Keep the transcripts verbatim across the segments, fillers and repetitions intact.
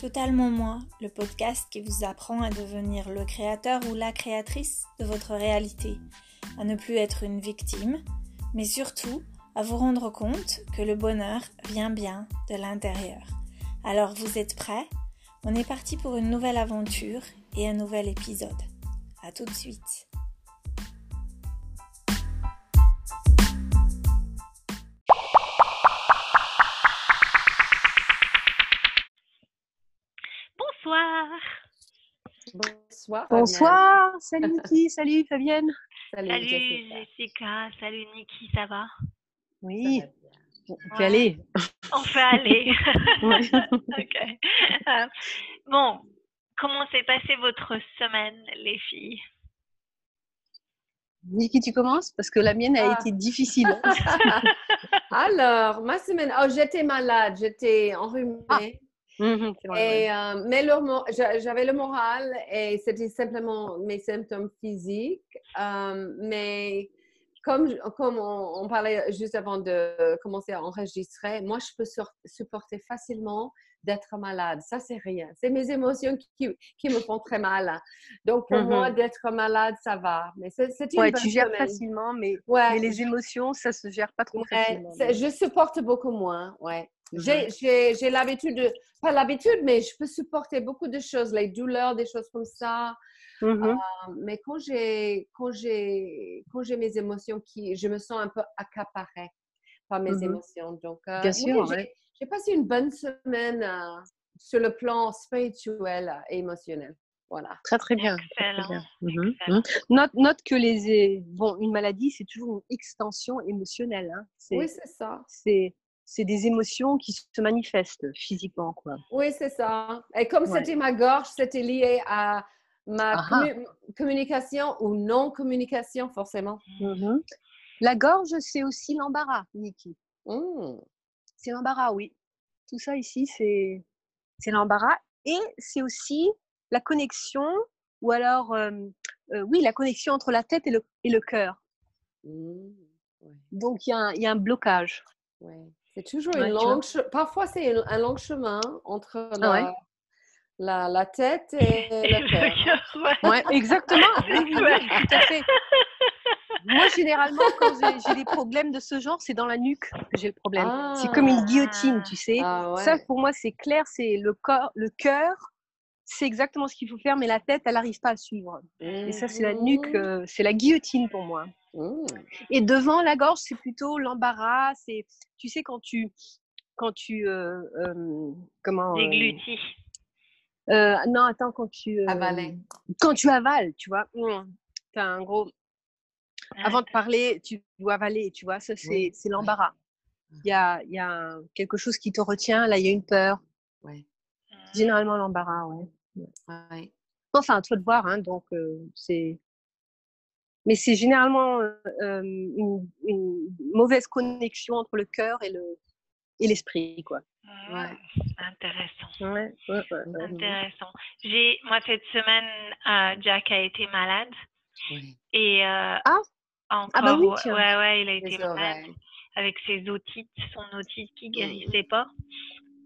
Totalement moi, le podcast qui vous apprend à devenir le créateur ou la créatrice de votre réalité, à ne plus être une victime, mais surtout à vous rendre compte que le bonheur vient bien de l'intérieur. Alors vous êtes prêts ? On est parti pour une nouvelle aventure et un nouvel épisode. À tout de suite. Bonsoir. Bonsoir. Salut Niki, salut Fabienne. Salut, salut Jessica. Jessica, salut Niki, ça va ? Oui. Ça va bien. On peut ouais. aller. On peut aller. Okay. euh, bon, comment s'est passée votre semaine, les filles ? Niki, tu commences ? Parce que la mienne a ah. été difficile. Alors, ma semaine, oh, j'étais malade, j'étais enrhumée. Ah. Mmh, et, euh, mais le, j'avais le moral et c'était simplement mes symptômes physiques. Euh, mais comme, comme on, on parlait juste avant de commencer à enregistrer, moi, je peux sur, supporter facilement d'être malade. Ça, c'est rien. C'est mes émotions qui, qui me font très mal. Donc, pour mmh. moi, d'être malade, ça va. Mais c'est, c'est une ouais, bonne tu gères semaine. Facilement, mais, ouais. mais les émotions, ça ne se gère pas trop ouais, facilement. Je supporte beaucoup moins, ouais. J'ai, j'ai, j'ai l'habitude, de, pas l'habitude, mais je peux supporter beaucoup de choses, les douleurs, des choses comme ça. Mm-hmm. Euh, mais quand j'ai, quand, j'ai, quand j'ai mes émotions, qui, je me sens un peu accaparée par mes mm-hmm. émotions. Donc, euh, Bien oui, sûr, j'ai, ouais. j'ai passé une bonne semaine euh, sur le plan spirituel et émotionnel. Voilà. Très, très bien. Excellent. Très bien. Mm-hmm. Mm-hmm. Note, note que les, bon, une maladie, c'est toujours une extension émotionnelle. Hein. C'est, oui, c'est ça. C'est... C'est des émotions qui se manifestent physiquement, quoi. Oui, c'est ça. Et comme ouais. c'était ma gorge, c'était lié à ma commu- communication ou non-communication, forcément. Mm-hmm. La gorge, c'est aussi l'embarras, Niki. Mm. C'est l'embarras, oui. Tout ça ici, c'est, c'est l'embarras. Et c'est aussi la connexion, ou alors, euh, euh, oui, la connexion entre la tête et le, et le cœur. Mm. Ouais. Donc, il y a un, y a un blocage. Ouais. C'est toujours ouais, une longue che- Parfois, c'est une, un long chemin entre la, ah ouais. la, la tête et, et le cœur. Ouais. Ouais, exactement. Oui, oui, tout à fait. Moi, généralement, quand j'ai, j'ai des problèmes de ce genre, c'est dans la nuque que j'ai le problème. Ah, c'est comme une guillotine, tu sais. Ah, ouais. Ça, pour moi, c'est clair. C'est le corps, le cœur. C'est exactement ce qu'il faut faire, mais la tête, elle n'arrive pas à suivre. Mmh. Et ça, c'est la nuque. Euh, c'est la guillotine pour moi. Mmh. Et devant la gorge, c'est plutôt l'embarras. C'est, tu sais, quand tu, quand tu, euh, euh, comment euh, déglutis. Euh, non, attends, quand tu euh, avales. Quand tu avales, tu vois. Mmh, t'as un gros. Ah. Avant de parler, tu dois avaler, tu vois. Ça, c'est, oui. c'est l'embarras. Il y a, il y a quelque chose qui te retient. Là, il y a une peur. Ouais. Généralement l'embarras, ouais. ouais. Enfin, à toi de voir, hein. Donc, euh, c'est. Mais c'est généralement euh, une, une mauvaise connexion entre le cœur et, le, et l'esprit, quoi. Ouais. Intéressant. Ouais, ouais, ouais. Intéressant. J'ai, moi, cette semaine, euh, Jack a été malade. Oui. Et euh, ah. encore, ah bah oui, tiens. ouais, ouais, il a été ça, malade ouais. avec ses otites, son otite qui guérissait mmh. pas.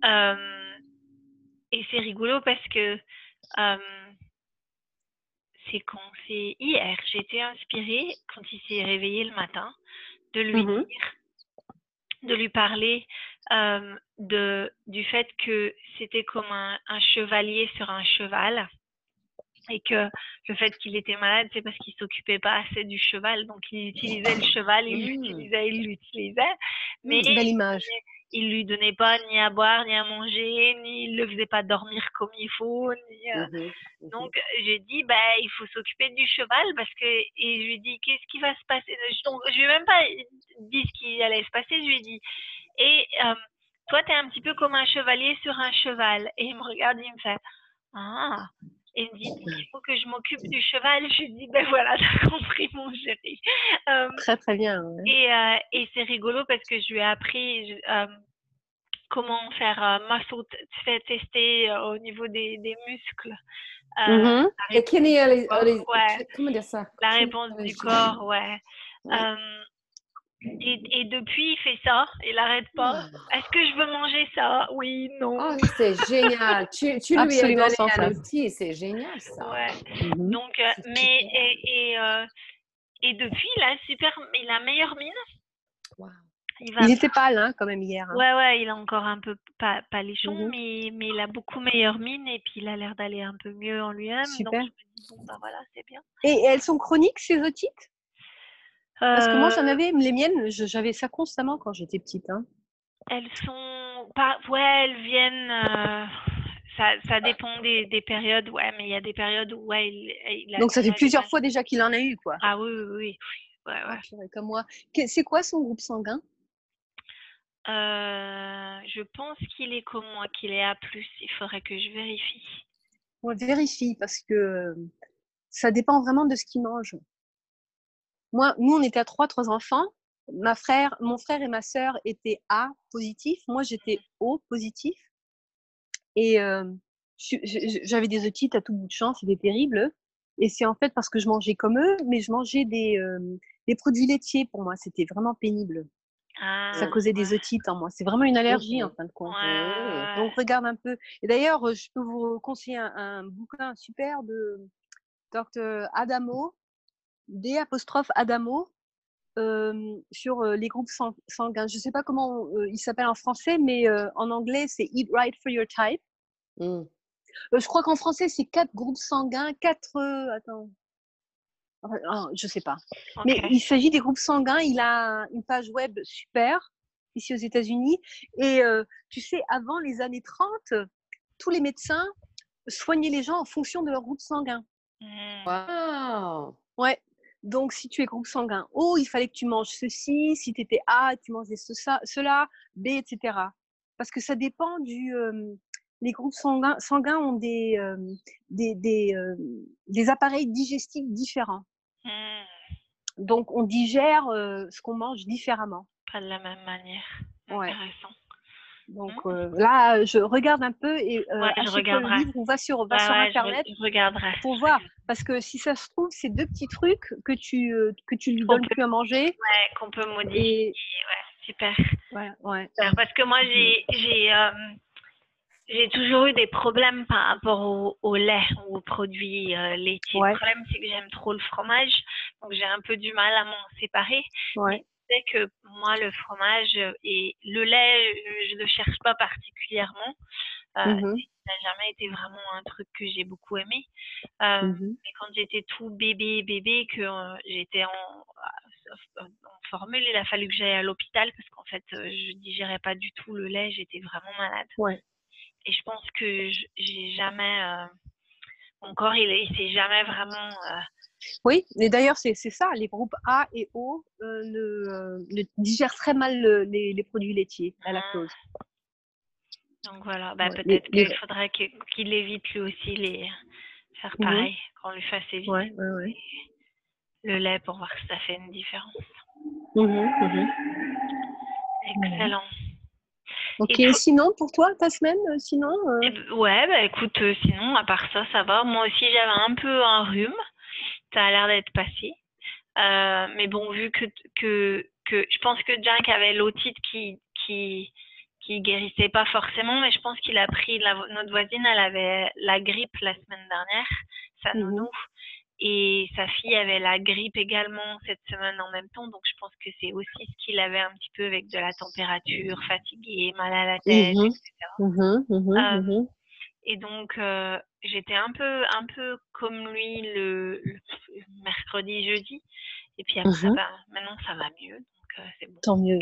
Euh, et c'est rigolo parce que. Euh, C'est quand c'est hier, j'étais inspirée quand il s'est réveillé le matin de lui mmh. dire, de lui parler euh, de du fait que c'était comme un, un chevalier sur un cheval et que le fait qu'il était malade, c'est parce qu'il s'occupait pas assez du cheval, donc il utilisait le cheval, il l'utilisait, il l'utilisait, mais mmh, belle image. Il lui donnait pas ni à boire, ni à manger, ni il le faisait pas dormir comme il faut. Ni, euh... mmh, mmh. Donc, j'ai dit, bah, il faut s'occuper du cheval parce que, et je lui ai dit, qu'est-ce qui va se passer? Donc, je lui ai même pas dit ce qui allait se passer, je lui ai dit, et euh, toi, t'es un petit peu comme un chevalier sur un cheval. Et il me regarde, il me fait, ah, et il me dit, il faut que je m'occupe du cheval. Je lui dis, ben voilà, t'as compris mon chéri. Euh, très, très bien. Ouais. Et, euh, et c'est rigolo parce que je lui ai appris je, euh, comment faire euh, muscle, faire tester euh, au niveau des, des muscles. Euh, mm-hmm. Et qui est les, les, ouais, comment dire ça? La réponse du corps, ouais. ouais. Euh, Et, et depuis, il fait ça, il n'arrête pas. Est-ce que je veux manger ça? Oui, non. Oh, c'est génial. tu tu lui as donné un outil, c'est génial ça. Ouais. Mm-hmm. Donc, euh, mais et, et, euh, et depuis, il a super, il a meilleure mine. Wow. Il, il était pâle hein, quand même hier. Hein. Ouais, ouais, il a encore un peu pa- paléchon, mm-hmm. mais, mais il a beaucoup meilleure mine et puis il a l'air d'aller un peu mieux en lui-même. Super. Donc je me dis, bon, ben voilà, c'est bien. Et, et elles sont chroniques, ces otites? Parce que moi, j'en avais, les miennes, je, j'avais ça constamment quand j'étais petite. Hein. Elles sont, par, ouais, elles viennent, euh, ça, ça dépend des, des périodes, ouais, mais il y a des périodes où, ouais, il, il a... Donc, ça fait plusieurs fois déjà qu'il en a eu, quoi. Ah oui, oui, oui, oui, ouais, ouais. Comme moi. C'est quoi son groupe sanguin ? euh, Je pense qu'il est comme moi, qu'il est A plus, il faudrait que je vérifie. Ouais, vérifie, parce que ça dépend vraiment de ce qu'il mange. Moi, nous, on était à trois, trois enfants. Ma frère, mon frère et ma sœur étaient A positif. Moi, j'étais O positif. Et euh, je, je, j'avais des otites à tout bout de champ. C'était terrible. Et c'est en fait parce que je mangeais comme eux, mais je mangeais des, euh, des produits laitiers pour moi. C'était vraiment pénible. Ah, ça causait ouais. des otites en moi. C'est vraiment une allergie, en fin de compte. Ouais. Donc, regarde un peu. Et d'ailleurs, je peux vous conseiller un, un bouquin super de docteur Adamo. D apostrophe Adamo euh, sur euh, les groupes sang- sanguins. Je ne sais pas comment euh, il s'appelle en français, mais euh, en anglais, c'est « eat right for your type mm. ». Euh, je crois qu'en français, c'est quatre groupes sanguins, quatre… Euh, attends, enfin, non, je ne sais pas. Okay. Mais il s'agit des groupes sanguins. Il a une page web super, ici aux États-Unis. Et euh, tu sais, avant les années trente, tous les médecins soignaient les gens en fonction de leur groupe sanguin. Mm. Wow. Ouais. Donc, si tu es groupe sanguin O, il fallait que tu manges ceci. Si tu étais A, tu mangeais ce, ça, cela, B, et cetera. Parce que ça dépend du… Euh, les groupes sanguins, sanguins ont des, euh, des, des, euh, des appareils digestifs différents. Mmh. Donc, on digère euh, ce qu'on mange différemment. Pas de la même manière. Ouais. Intéressant. Donc mmh. euh, là, je regarde un peu et euh, ouais, je regarderai. Le livre, on va sur, on va ouais, sur ouais, Internet je, je pour voir. Parce que si ça se trouve, c'est deux petits trucs que tu, que tu lui qu'on donnes peut, plus à manger. Ouais, qu'on peut modifier. Et... Ouais, super. Ouais, ouais. Alors, parce que moi, j'ai, j'ai, euh, j'ai toujours eu des problèmes par rapport au, au lait ou aux produits euh, laitiers. Ouais. Le problème, c'est que j'aime trop le fromage. Donc, j'ai un peu du mal à m'en séparer. Ouais. Que moi le fromage et le lait je ne le cherche pas particulièrement euh, mm-hmm. ça n'a jamais été vraiment un truc que j'ai beaucoup aimé euh, mm-hmm. mais quand j'étais tout bébé bébé que euh, j'étais en, en, en formule il a fallu que j'aille à l'hôpital parce qu'en fait euh, je digérais pas du tout le lait, j'étais vraiment malade ouais. et je pense que je, j'ai jamais euh, mon corps il, il s'est jamais vraiment euh, oui, mais d'ailleurs, c'est, c'est ça. Les groupes A et O euh, ne, euh, ne digèrent très mal le, les, les produits laitiers à la lactose. Donc voilà, bah, ouais, peut-être les, qu'il les... faudrait qu'il évite lui aussi les faire pareil, mmh. qu'on lui fasse éviter ouais, ouais, ouais. le lait pour voir si ça fait une différence. Mmh, mmh. Excellent. Mmh. Ok, et sinon, pour toi, ta semaine, sinon euh... Ouais, bah, écoute, euh, sinon, à part ça, ça va. Moi aussi, j'avais un peu un rhume. Ça a l'air d'être passé. Euh, mais bon, vu que, que, que je pense que Jack avait l'otite qui, qui, qui guérissait pas forcément, mais je pense qu'il a pris, la, notre voisine, elle avait la grippe la semaine dernière, sa nounou, et sa fille avait la grippe également cette semaine en même temps, donc je pense que c'est aussi ce qu'il avait un petit peu avec de la température, fatigué, mal à la tête, mmh. et cetera. Mmh, mmh, euh, mmh. Et donc, euh, j'étais un peu, un peu comme lui le, le mercredi, jeudi. Et puis après, mm-hmm. bah, maintenant, ça va mieux. Donc, euh, c'est bon. Tant mieux.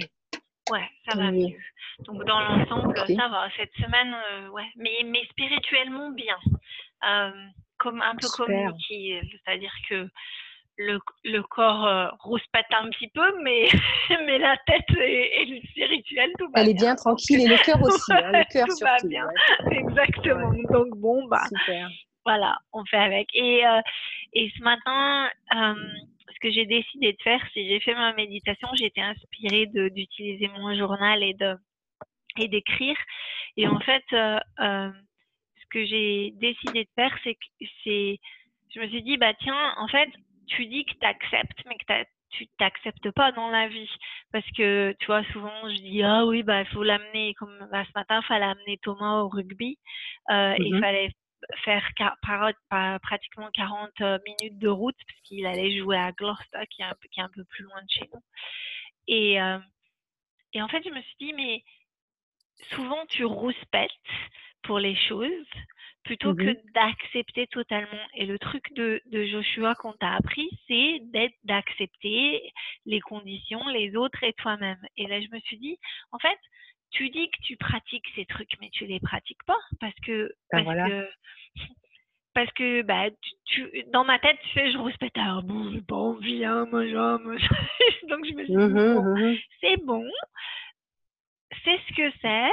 Ouais, ça Tant va mieux. mieux. Donc, dans l'ensemble, okay. ça va. Cette semaine, euh, ouais. Mais, mais spirituellement, bien. Euh, comme, un peu Super. Comme qui, c'est-à-dire que le, le corps euh, rouspate un petit peu, mais, mais la tête et, et le spirituel, tout va Elle bien. Elle est bien tranquille et le cœur aussi. Hein, le cœur tout surtout. Va bien. Ouais. Exactement. Ouais. Donc bon, bah, Super. Voilà, on fait avec. Et, euh, et ce matin, euh, ce que j'ai décidé de faire, c'est que j'ai fait ma méditation. J'ai été inspirée de, d'utiliser mon journal et, de, et d'écrire. Et en fait, euh, euh, ce que j'ai décidé de faire, c'est que c'est, je me suis dit, bah tiens, en fait, tu dis que tu acceptes, mais que tu t'acceptes pas dans la vie. Parce que, tu vois, souvent, je dis, ah oui, bah, il faut l'amener, comme bah, ce matin, il fallait amener Thomas au rugby. Euh, mm-hmm. Il fallait faire car- par- par- pratiquement quarante minutes de route, parce qu'il allait jouer à Gloucester, qui est un peu, qui est un peu plus loin de chez nous. Et, euh, et en fait, je me suis dit, mais souvent, tu rouspètes pour les choses, plutôt mm-hmm. que d'accepter totalement. Et le truc de, de Joshua qu'on t'a appris, c'est d'être, d'accepter les conditions, les autres et toi-même. Et là, je me suis dit, en fait, tu dis que tu pratiques ces trucs, mais tu les pratiques pas parce que... Ben parce voilà. que Parce que bah, tu, tu, dans ma tête, tu sais, je rouspète, ah bon, j'ai pas envie, hein, moi, genre, moi. Donc je me suis dit, mm-hmm, bon, mm-hmm. c'est bon, c'est ce que c'est.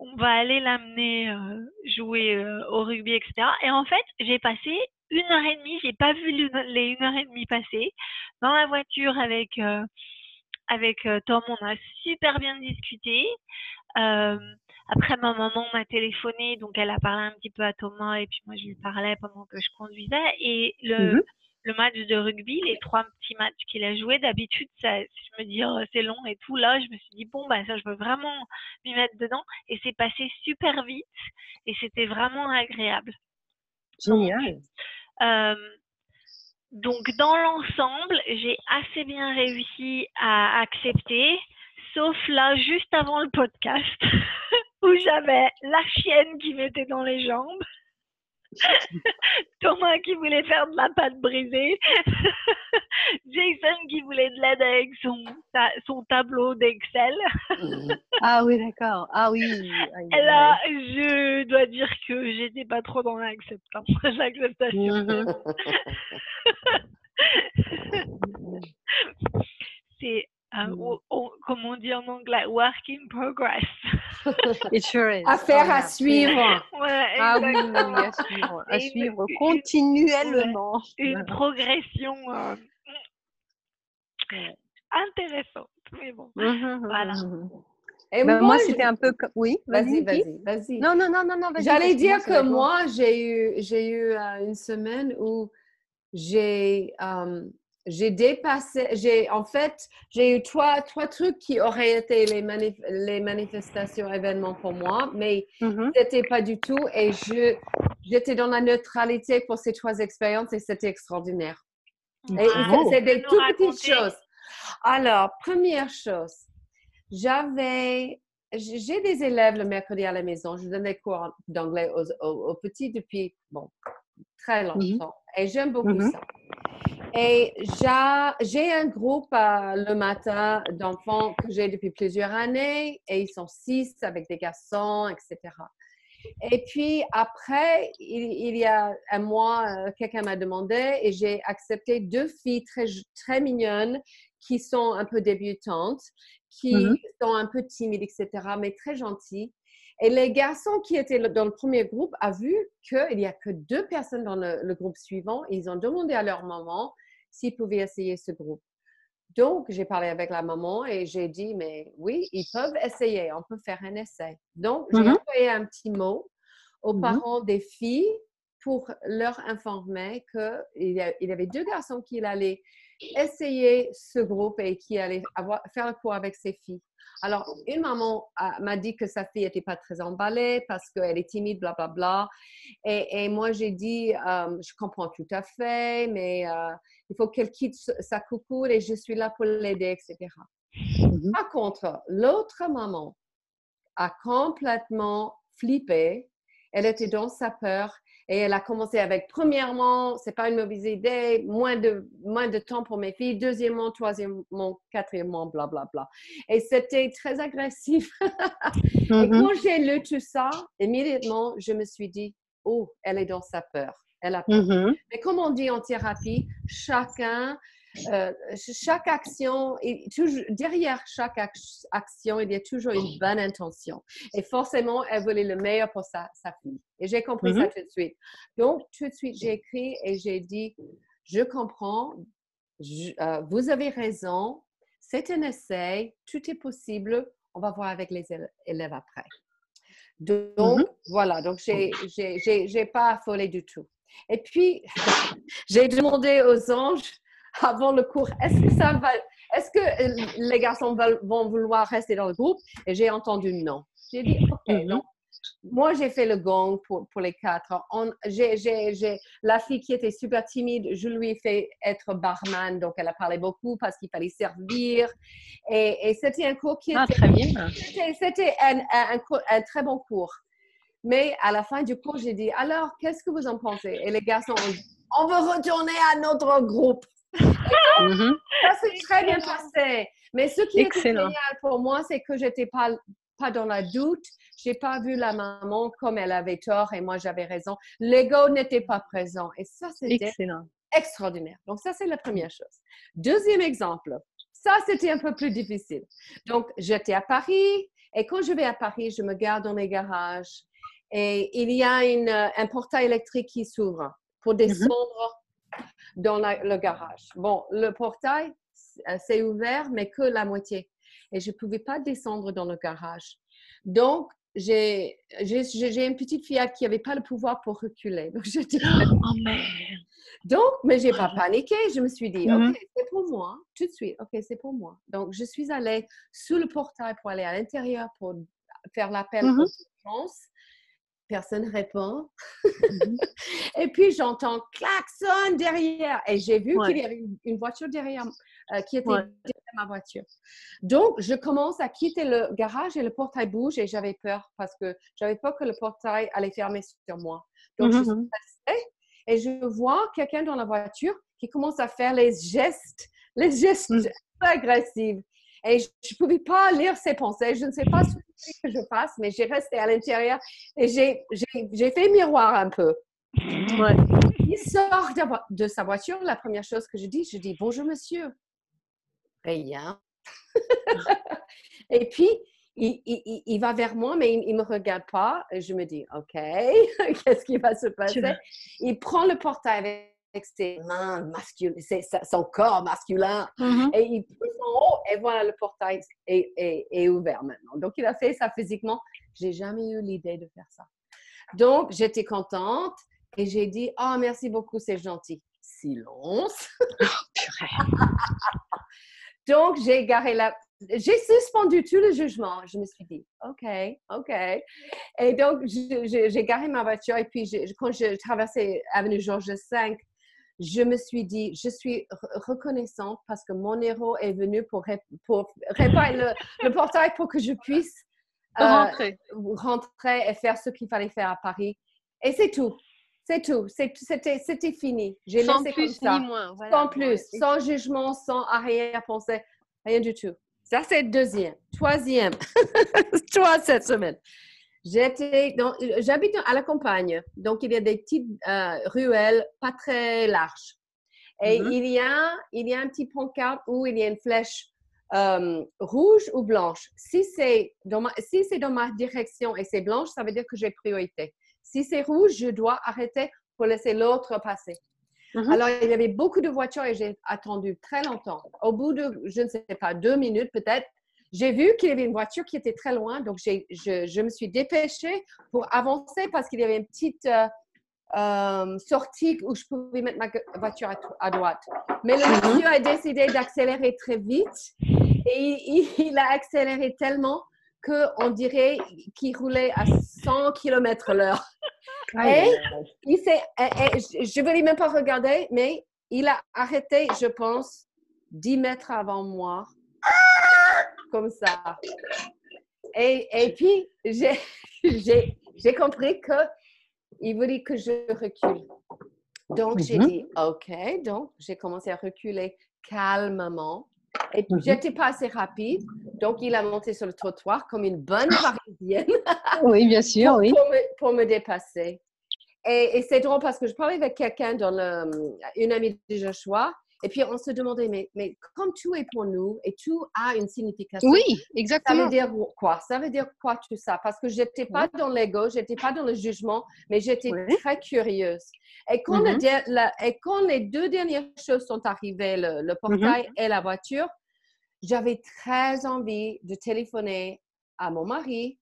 On va aller l'amener euh, jouer euh, au rugby, et cetera. Et en fait, j'ai passé une heure et demie, j'ai pas vu les une heure et demie passer dans la voiture avec euh, avec euh, Tom. On a super bien discuté. Euh, après, ma maman m'a téléphoné, donc elle a parlé un petit peu à Thomas et puis moi je lui parlais pendant que je conduisais. Et le mmh. le match de rugby, les trois petits matchs qu'il a joués, d'habitude, ça, je me dis, oh, c'est long et tout. Là, je me suis dit, bon, bah, ça, je veux vraiment m'y mettre dedans. Et c'est passé super vite. Et c'était vraiment agréable. Génial. Donc, euh, donc dans l'ensemble, j'ai assez bien réussi à accepter, sauf là, juste avant le podcast, où j'avais la chienne qui m'était dans les jambes. Thomas qui voulait faire de la pâte brisée, Jason qui voulait de l'aide avec son, ta, son tableau d'Excel. Ah oui, d'accord. Ah oui. Et là, je dois dire que j'étais pas trop dans l'acceptance, l'acceptation. C'est Uh, oh, oh, comme on dit en anglais, work in progress. It sure is. Affaire à suivre. Ouais, ah oui, à suivre, à une, suivre continuellement. Une, une progression euh, intéressante, mais bon. Mm-hmm. Voilà. Et ben, moi, moi, c'était je... un peu... Oui, vas-y, vas-y, vas-y. Non, non, non, non, non vas-y. J'allais vas-y, dire vas-y, que vas-y. Moi, j'ai eu, j'ai eu euh, une semaine où j'ai... Euh, J'ai dépassé, j'ai, en fait, j'ai eu trois, trois trucs qui auraient été les, manif- les manifestations événements pour moi, mais mm-hmm. c'était pas du tout et je, j'étais dans la neutralité pour ces trois expériences et c'était extraordinaire. Wow. Et c'est, c'est des toutes petites choses. Alors, première chose, j'avais, j'ai des élèves le mercredi à la maison, je donne des cours d'anglais aux, aux, aux petits depuis, bon, très longtemps mm-hmm. et j'aime beaucoup mm-hmm. ça. Et j'ai, j'ai un groupe euh, le matin d'enfants que j'ai depuis plusieurs années et ils sont six avec des garçons, et cetera. Et puis après, il, il y a un mois, euh, quelqu'un m'a demandé et j'ai accepté deux filles très, très mignonnes qui sont un peu débutantes, qui mm-hmm. sont un peu timides, et cetera, mais très gentilles. Et les garçons qui étaient dans le premier groupe ont vu qu'il n'y a que deux personnes dans le, le groupe suivant. Ils ont demandé à leur maman s'ils pouvaient essayer ce groupe. Donc, j'ai parlé avec la maman et j'ai dit, mais oui, ils peuvent essayer, on peut faire un essai. Donc, j'ai mm-hmm. envoyé un petit mot aux mm-hmm. parents des filles pour leur informer qu'il y avait deux garçons qui allaient essayer ce groupe et qui allaient avoir, faire le cours avec ses filles. Alors, une maman a, m'a dit que sa fille n'était pas très emballée parce qu'elle est timide, blablabla. Bla, bla. Et, et moi, j'ai dit, euh, je comprends tout à fait, mais euh, il faut qu'elle quitte sa coucou et je suis là pour l'aider, et cetera. Mm-hmm. Par contre, l'autre maman a complètement flippé. Elle était dans sa peur et elle a commencé avec, premièrement, c'est pas une mauvaise idée, moins de, moins de temps pour mes filles, deuxièmement, troisièmement, quatrièmement, blablabla. Bla, bla. Et c'était très agressif. Mm-hmm. Et quand j'ai lu tout ça, immédiatement, je me suis dit, oh, elle est dans sa peur. Elle a peur. Mm-hmm. Mais comme on dit en thérapie, chacun, euh, chaque action, et toujours, derrière chaque ac- action, il y a toujours une bonne intention. Et forcément, elle voulait le meilleur pour sa, sa fille. Et j'ai compris mm-hmm. ça tout de suite. Donc, tout de suite, j'ai écrit et j'ai dit, je comprends, je, euh, vous avez raison, c'est un essai, tout est possible, on va voir avec les élèves après. Donc, mm-hmm. voilà, donc j'ai, j'ai, j'ai, j'ai pas affolé du tout. Et puis, j'ai demandé aux anges avant le cours, est-ce que ça va, est-ce que les garçons vont vouloir rester dans le groupe? Et j'ai entendu non. J'ai dit ok, mm-hmm. non. Moi, j'ai fait le gong pour, pour les quatre. On, j'ai, j'ai, j'ai, la fille qui était super timide, je lui ai fait être barman, donc elle a parlé beaucoup parce qu'il fallait servir. Et, et c'était un cours qui était... Ah, très bien. C'était, c'était un, un, un, cours, un très bon cours. Mais à la fin du cours, j'ai dit, alors, qu'est-ce que vous en pensez? Et les garçons ont dit, on veut retourner à notre groupe. Mm-hmm. Ça s'est très bien passé. Mais ce qui était génial pour moi, c'est que je n'étais pas... pas dans la doute, j'ai pas vu la maman comme elle avait tort et moi j'avais raison. L'ego n'était pas présent et ça c'était excellent. Extraordinaire. Donc ça c'est la première chose. Deuxième exemple, ça c'était un peu plus difficile. Donc j'étais à Paris et quand je vais à Paris, je me garde dans les garages et il y a une, un portail électrique qui s'ouvre pour descendre mm-hmm. dans la, le garage. Bon, le portail s'est ouvert mais que la moitié. Et je ne pouvais pas descendre dans le garage. Donc, j'ai, j'ai, j'ai une petite Fiat qui n'avait pas le pouvoir pour reculer. Donc, j'étais... Oh, merde. Donc, mais je n'ai pas paniqué. Je me suis dit, mm-hmm. OK, c'est pour moi. Tout de suite, OK, c'est pour moi. Donc, je suis allée sous le portail pour aller à l'intérieur pour faire l'appel mm-hmm. aux urgences. Personne ne répond. Mm-hmm. Et puis, j'entends klaxon derrière. Et j'ai vu ouais. qu'il y avait une, une voiture derrière euh, qui était... Ouais. ma voiture. Donc, je commence à quitter le garage et le portail bouge et j'avais peur parce que j'avais peur que le portail allait fermer sur moi. Donc, mm-hmm. je suis passée et je vois quelqu'un dans la voiture qui commence à faire les gestes, les gestes mm-hmm. agressifs. Et je ne pouvais pas lire ses pensées. Je ne sais pas ce que je fasse, mais j'ai resté à l'intérieur et j'ai, j'ai, j'ai fait miroir un peu. Ouais. Il sort de sa voiture. La première chose que je dis, je dis « Bonjour, monsieur ». Rien. Et puis, il, il, il va vers moi, mais il ne me regarde pas. Et je me dis, OK, qu'est-ce qui va se passer? Il prend le portail avec ses mains masculines, son corps masculin, mm-hmm. et il pousse en haut, et voilà, le portail est, est, est ouvert maintenant. Donc, il a fait ça physiquement. Je n'ai jamais eu l'idée de faire ça. Donc, j'étais contente et j'ai dit, ah, oh, merci beaucoup, c'est gentil. Silence. Oh, purée. Donc, j'ai garé la... J'ai suspendu tout le jugement. Je me suis dit, OK, OK. Et donc, je, je, j'ai garé ma voiture. Et puis, je, quand je traversais Avenue Georges V, je me suis dit, je suis reconnaissante parce que mon héros est venu pour, ré, pour réparer le, le portail pour que je puisse euh, rentrer. rentrer et faire ce qu'il fallait faire à Paris. Et c'est tout. C'est tout. C'est, c'était, c'était fini. J'ai laissé comme ça. Sans plus ni moins. Voilà. Sans plus. Sans jugement, sans arrière-pensée. Rien du tout. Ça, c'est le deuxième. Troisième. Trois cette semaine. J'étais dans, j'habite à la campagne. Donc, il y a des petites euh, ruelles pas très larges. Et mm-hmm. il, y a, il y a un petit pancarte où il y a une flèche euh, rouge ou blanche. Si c'est, dans ma, si c'est dans ma direction et c'est blanche, ça veut dire que j'ai priorité. Si c'est rouge, je dois arrêter pour laisser l'autre passer. Mm-hmm. Alors, il y avait beaucoup de voitures et j'ai attendu très longtemps. Au bout de, je ne sais pas, deux minutes peut-être, j'ai vu qu'il y avait une voiture qui était très loin. Donc, j'ai, je, je me suis dépêchée pour avancer parce qu'il y avait une petite euh, euh, sortie où je pouvais mettre ma voiture à, à droite. Mais le mm-hmm. monsieur a décidé d'accélérer très vite et il, il a accéléré tellement qu'on dirait qu'il roulait à cent kilomètres l'heure. Et il s'est, et, et, je ne voulais même pas regarder, mais il a arrêté, je pense, dix mètres avant moi. Comme ça. Et, et puis, j'ai, j'ai, j'ai compris qu'il voulait que je recule. Donc, j'ai mm-hmm. dit, OK. Donc, j'ai commencé à reculer calmement. Et mm-hmm. je n'étais pas assez rapide. Donc, il a monté sur le trottoir comme une bonne Parisienne. Oui, bien sûr, pour, oui. Pour me, pour me dépasser. Et, et c'est drôle parce que je parlais avec quelqu'un, dans le, une amie de Joshua, et puis on se demandait, mais, mais comme tout est pour nous et tout a une signification. Oui, exactement. Ça veut dire quoi? Ça veut dire quoi tout ça? Parce que je n'étais pas oui. dans l'ego, je n'étais pas dans le jugement, mais j'étais oui. très curieuse. Et quand, mm-hmm. le, la, et quand les deux dernières choses sont arrivées, le, le portail mm-hmm. et la voiture, j'avais très envie de téléphoner à mon mari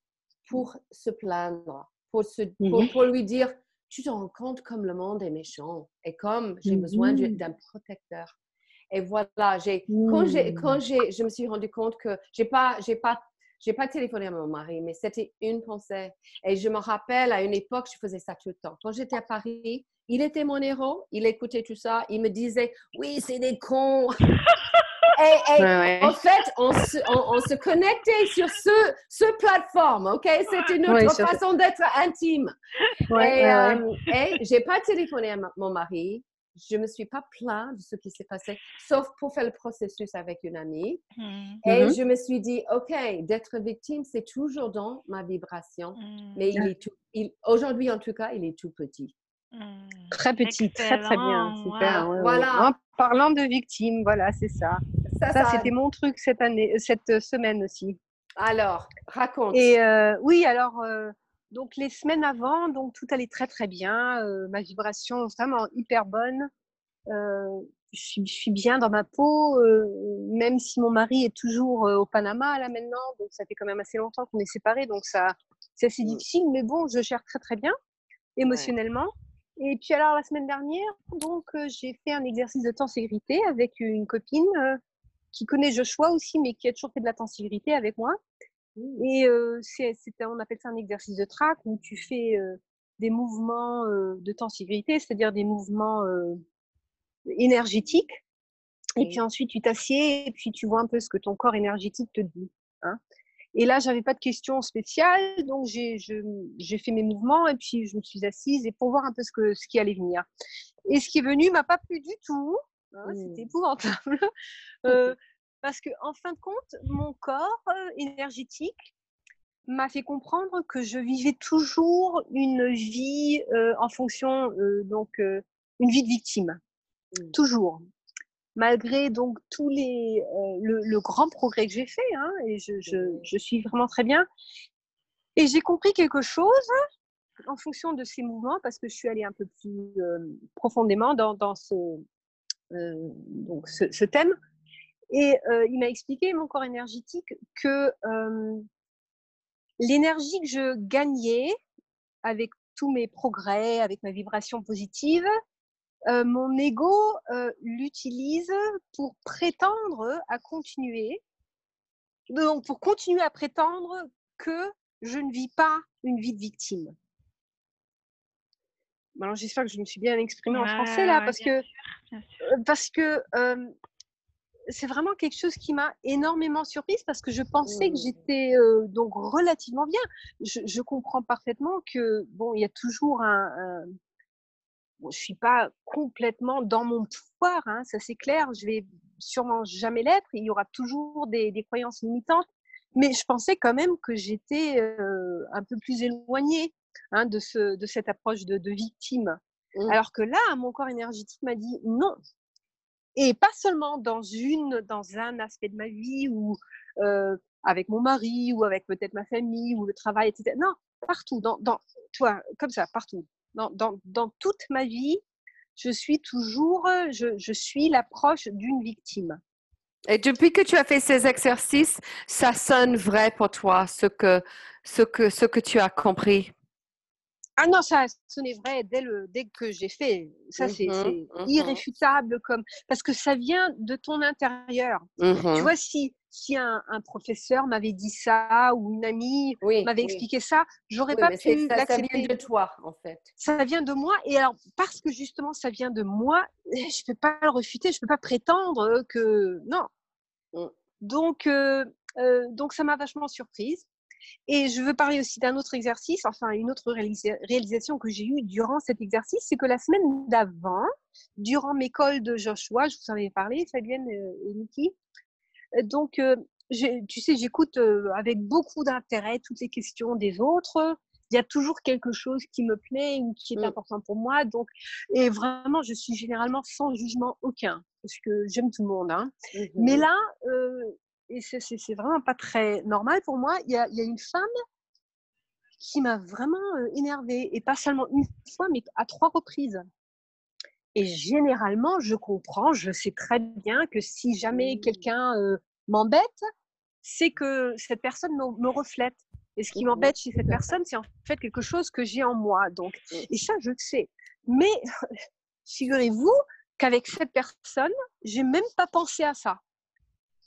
pour se plaindre, pour, se, mm-hmm. pour, pour lui dire, tu te rends compte comme le monde est méchant et comme j'ai mm-hmm. besoin d'un protecteur. Et voilà, j'ai, mmh. quand, j'ai, quand j'ai, je me suis rendu compte que j'ai pas, j'ai pas, j'ai pas téléphoné à mon mari, mais c'était une pensée. Et je me rappelle, à une époque, je faisais ça tout le temps. Quand j'étais à Paris, il était mon héros, il écoutait tout ça, il me disait « Oui, c'est des cons !» Et, et ouais, ouais. en fait, on se, on, on se connectait sur ce, ce plateforme, ok? C'était notre ouais, façon sur... d'être intime. Ouais, et ouais, euh, ouais. et je n'ai pas téléphoné à ma, mon mari. Je ne me suis pas plaint de ce qui s'est passé, sauf pour faire le processus avec une amie. Mmh. Et mmh. je me suis dit, ok, d'être victime, c'est toujours dans ma vibration. Mmh. Mais il est tout, il, aujourd'hui, en tout cas, il est tout petit. Mmh. Très petit, excellent, très très bien. Super, wow. ouais, voilà. ouais. En parlant de victime, voilà, c'est ça. Ça, ça, ça c'était mon truc cette année, cette semaine aussi. Alors, raconte. Et euh, oui, alors, euh, donc les semaines avant, donc tout allait très très bien. Euh, ma vibration vraiment hyper bonne. Euh, je, je suis bien dans ma peau, euh, même si mon mari est toujours euh, au Panama là maintenant. Donc ça fait quand même assez longtemps qu'on est séparés, donc ça, c'est assez difficile. Mais bon, je gère très très bien émotionnellement. Ouais. Et puis alors la semaine dernière, donc euh, j'ai fait un exercice de tenségrité avec une copine euh, qui connaît Joshua aussi, mais qui a toujours fait de la tenségrité avec moi. Et euh, c'est, c'est, on appelle ça un exercice de trac où tu fais euh, des mouvements euh, de tenségrité, c'est-à-dire des mouvements euh, énergétiques. Et puis ensuite tu t'assieds et puis tu vois un peu ce que ton corps énergétique te dit. Hein. Et là, j'avais pas de questions spéciales, donc j'ai, je, j'ai fait mes mouvements et puis je me suis assise et pour voir un peu ce, que, ce qui allait venir. Et ce qui est venu m'a pas plu du tout, hein, mmh. c'était épouvantable, euh, parce que en fin de compte, mon corps euh, énergétique m'a fait comprendre que je vivais toujours une vie euh, en fonction, euh, donc euh, une vie de victime, mmh. toujours. Malgré donc tous les euh, le, le grand progrès que j'ai fait, hein, et je, je je suis vraiment très bien. Et j'ai compris quelque chose en fonction de ces mouvements parce que je suis allée un peu plus euh, profondément dans dans ce euh, donc ce, ce thème. Et euh, il m'a expliqué mon corps énergétique que euh, l'énergie que je gagnais avec tous mes progrès, avec ma vibration positive. Euh, mon ego euh, l'utilise pour prétendre à continuer, donc pour continuer à prétendre que je ne vis pas une vie de victime. Alors j'espère que je me suis bien exprimée en français là, parce que parce que euh, c'est vraiment quelque chose qui m'a énormément surprise parce que je pensais que j'étais euh, donc relativement bien. Je, je comprends parfaitement que bon, il y a toujours un, un Bon, je ne suis pas complètement dans mon pouvoir, hein, ça c'est clair, je ne vais sûrement jamais l'être, il y aura toujours des, des croyances limitantes, mais je pensais quand même que j'étais euh, un peu plus éloignée hein, de, ce, de cette approche de, de victime. Mmh. Alors que là, mon corps énergétique m'a dit non. Et pas seulement dans, une, dans un aspect de ma vie ou euh, avec mon mari ou avec peut-être ma famille ou le travail, et cetera. Non, partout, dans, dans, toi, comme ça, partout. Dans, dans, dans toute ma vie, je suis toujours, je, je suis l'approche d'une victime. Et depuis que tu as fait ces exercices, ça sonne vrai pour toi, ce que, ce que, ce que tu as compris? Ah non, ça sonnait vrai dès, le, dès que j'ai fait. Ça, c'est, mm-hmm, c'est mm-hmm. irréfutable, comme, parce que ça vient de ton intérieur. Mm-hmm. Tu vois, si, si un, un professeur m'avait dit ça ou une amie oui, m'avait oui. expliqué ça, j'aurais oui, pas pu ça, l'accepter. Ça vient de toi, en fait. Ça vient de moi. Et alors, parce que justement, ça vient de moi, je peux pas le refuter, je peux pas prétendre que… Non. Mm. Donc, euh, euh, donc, ça m'a vachement surprise. Et je veux parler aussi d'un autre exercice, enfin une autre réalisa- réalisation que j'ai eue durant cet exercice, c'est que la semaine d'avant, durant mes calls de Joshua, je vous en avais parlé, Fabienne et Nikki, donc euh, j'ai, tu sais, j'écoute euh, avec beaucoup d'intérêt toutes les questions des autres, il y a toujours quelque chose qui me plaît ou qui est mmh. important pour moi, donc, et vraiment je suis généralement sans jugement aucun, parce que j'aime tout le monde, hein. Mmh. Mais là… Euh, et c'est, c'est, c'est vraiment pas très normal pour moi. Il y a, il y a une femme qui m'a vraiment énervée, et pas seulement une fois, mais à trois reprises. Et généralement, je comprends, je sais très bien que si jamais quelqu'un euh, m'embête, c'est que cette personne me, me reflète. Et ce qui m'embête chez cette personne, c'est en fait quelque chose que j'ai en moi. Donc, et ça, je le sais. Mais figurez-vous qu'avec cette personne, j'ai même pas pensé à ça.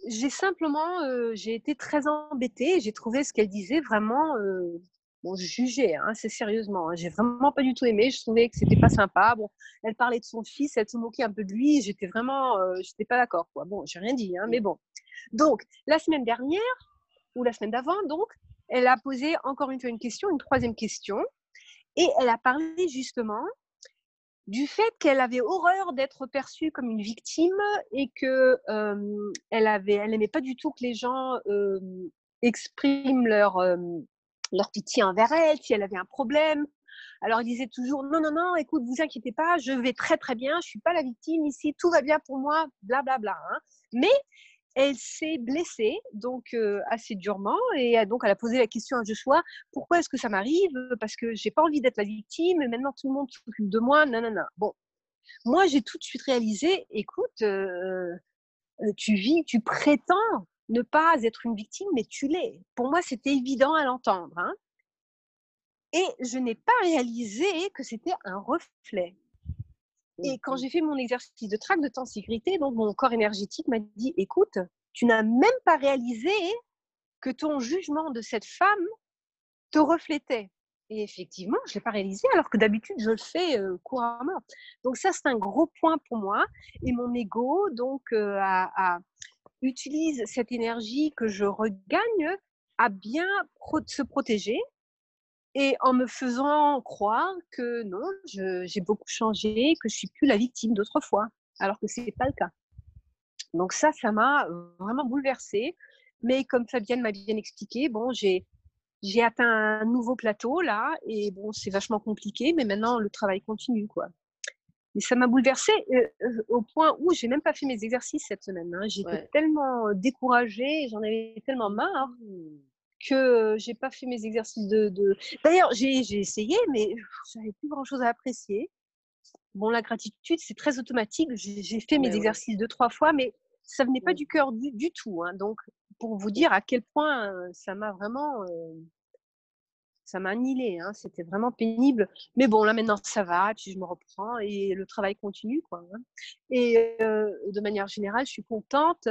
J'ai simplement, euh, j'ai été très embêtée. J'ai trouvé ce qu'elle disait vraiment, euh, bon, je jugeais, hein, c'est sérieusement. Hein, j'ai vraiment pas du tout aimé. Je trouvais que c'était pas sympa. Bon, elle parlait de son fils, elle se moquait un peu de lui. J'étais vraiment, euh, j'étais pas d'accord, quoi. Bon, j'ai rien dit, hein, mais bon. Donc, la semaine dernière ou la semaine d'avant, donc, elle a posé encore une fois une question, une troisième question, et elle a parlé justement du fait qu'elle avait horreur d'être perçue comme une victime et que euh, elle avait, elle n'aimait pas du tout que les gens euh, expriment leur euh, leur pitié envers elle si elle avait un problème. Alors elle disait toujours non non non, écoute, vous inquiétez pas, je vais très très bien, je suis pas la victime ici, tout va bien pour moi, bla bla bla. Hein. Mais elle s'est blessée donc euh, assez durement et a, donc elle a posé la question à Joshua, pourquoi est-ce que ça m'arrive? Parce que j'ai pas envie d'être la victime et maintenant tout le monde s'occupe de moi, nanana. Bon, moi j'ai tout de suite réalisé, écoute, euh, tu vis, tu prétends ne pas être une victime, mais tu l'es. Pour moi c'était évident à l'entendre, hein. Et je n'ai pas réalisé que c'était un reflet. Et quand j'ai fait mon exercice de track de temps sécurité, donc mon corps énergétique m'a dit, écoute, tu n'as même pas réalisé que ton jugement de cette femme te reflétait. Et effectivement, je ne l'ai pas réalisé, alors que d'habitude, je le fais euh, couramment. Donc ça, c'est un gros point pour moi. Et mon ego, donc, euh, a, a, utilise cette énergie que je regagne à bien pro- se protéger. Et en me faisant croire que non, je, j'ai beaucoup changé, que je suis plus la victime d'autrefois, alors que c'est pas le cas. Donc ça, ça m'a vraiment bouleversée. Mais comme Fabienne m'a bien expliqué, bon, j'ai j'ai atteint un nouveau plateau là, et bon, c'est vachement compliqué, mais maintenant le travail continue, quoi. Mais ça m'a bouleversée euh, euh, au point où j'ai même pas fait mes exercices cette semaine. Hein. J'étais ouais. tellement découragée, j'en avais tellement marre. Que j'ai pas fait mes exercices de. de... D'ailleurs, j'ai, j'ai essayé, mais j'avais plus grand chose à apprécier. Bon, la gratitude, c'est très automatique. J'ai, j'ai fait mes ouais, exercices ouais. deux, trois fois, mais ça venait pas ouais. du cœur du, du tout. Hein. Donc, pour vous dire à quel point ça m'a vraiment. Euh, ça m'a annihilée. Hein. C'était vraiment pénible. Mais bon, là, maintenant, ça va. Puis je me reprends et le travail continue. Quoi, hein. Et euh, de manière générale, je suis contente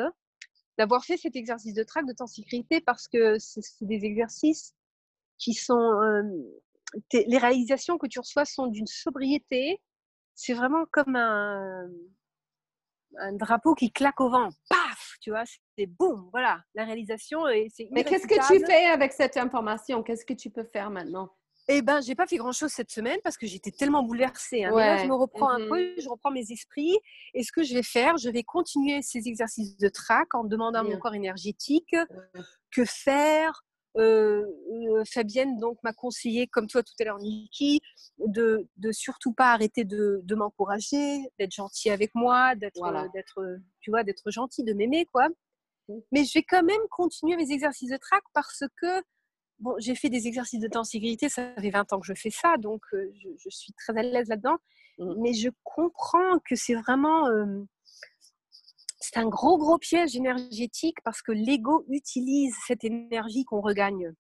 d'avoir fait cet exercice de track de tensibilité parce que c'est, c'est des exercices qui sont… Euh, les réalisations que tu reçois sont d'une sobriété. C'est vraiment comme un, un drapeau qui claque au vent. Paf, tu vois, c'est boum, voilà, la réalisation. Et c'est Mais qu'est-ce que tu fais avec cette information? Qu'est-ce que tu peux faire maintenant? Eh bien, je n'ai pas fait grand-chose cette semaine parce que j'étais tellement bouleversée. Hein. Ouais. Là, je me reprends mm-hmm. un peu, je reprends mes esprits. Et ce que je vais faire, je vais continuer ces exercices de track en demandant mm. à mon corps énergétique mm. que faire. Euh, euh, Fabienne donc, m'a conseillé, comme toi tout à l'heure, Niki, de, de surtout pas arrêter de, de m'encourager, d'être gentille avec moi, d'être, voilà. euh, d'être, tu vois, d'être gentille, de m'aimer, quoi. Mm. Mais je vais quand même continuer mes exercices de track parce que bon, j'ai fait des exercices de tensibilité, ça fait vingt ans que je fais ça, donc euh, je, je suis très à l'aise là-dedans. Mm. Mais je comprends que c'est vraiment... Euh, c'est un gros, gros piège énergétique parce que l'ego utilise cette énergie qu'on regagne.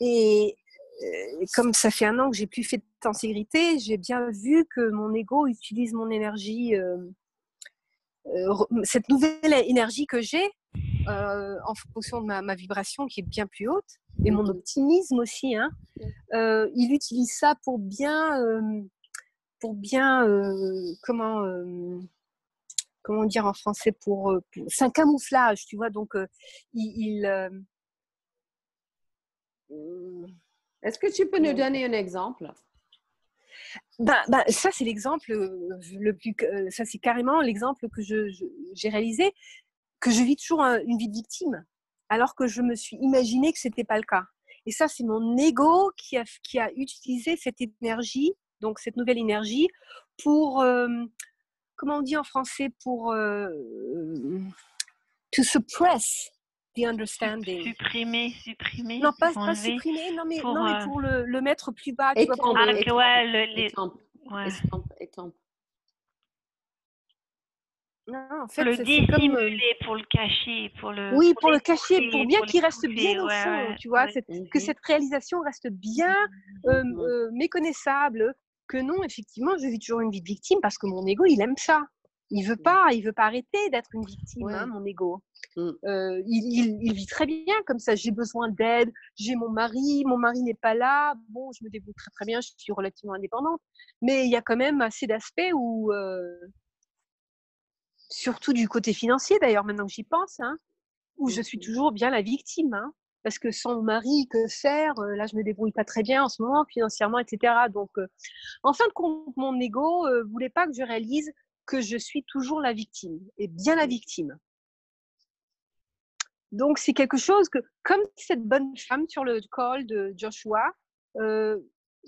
Et euh, comme ça fait un an que j'ai plus fait de tensibilité, j'ai bien vu que mon ego utilise mon énergie, euh, euh, cette nouvelle énergie que j'ai, Euh, en fonction de ma, ma vibration qui est bien plus haute et mon optimisme aussi, hein, euh, il utilise ça pour bien euh, pour bien euh, comment euh, comment dire en français, pour, pour c'est un camouflage, tu vois, donc euh, il, il euh, euh, est-ce que tu peux nous donner un exemple? Ben, ben, ça c'est l'exemple le plus, ça c'est carrément l'exemple que je, je, j'ai réalisé que je vis toujours une vie de victime, alors que je me suis imaginé que ce n'était pas le cas. Et ça, c'est mon ego qui a, qui a utilisé cette énergie, donc cette nouvelle énergie, pour, euh, comment on dit en français, pour euh, to suppress the understanding. Supprimer, supprimer. Non, pas, pas supprimer, non, mais pour, non, mais pour le, le mettre plus bas. Étampe, étampe. Non, en fait, le dissimuler, euh... pour le cacher, pour le oui, pour, pour le cacher, pour bien pour qu'il reste couper, bien au ouais, fond, ouais, tu vois, ouais, cette, ouais. que cette réalisation reste bien euh, euh, méconnaissable, que non, effectivement, je vis toujours une vie de victime parce que mon ego, il aime ça. Il veut pas, il veut pas arrêter d'être une victime, ouais. hein, mon ego. Mm. Euh, il, il, il vit très bien comme ça. J'ai besoin d'aide, j'ai mon mari, mon mari n'est pas là. Bon, je me débrouille très très bien, je suis relativement indépendante. Mais il y a quand même assez d'aspects où, euh, surtout du côté financier d'ailleurs, maintenant que j'y pense, hein, où je suis toujours bien la victime. Hein, parce que sans mon mari, que faire ? Là, je me débrouille pas très bien en ce moment, financièrement, et cetera. Donc, euh, en fin de compte, mon ego euh, voulait pas que je réalise que je suis toujours la victime, et bien la victime. Donc, c'est quelque chose que, comme cette bonne femme sur le col de Joshua, euh,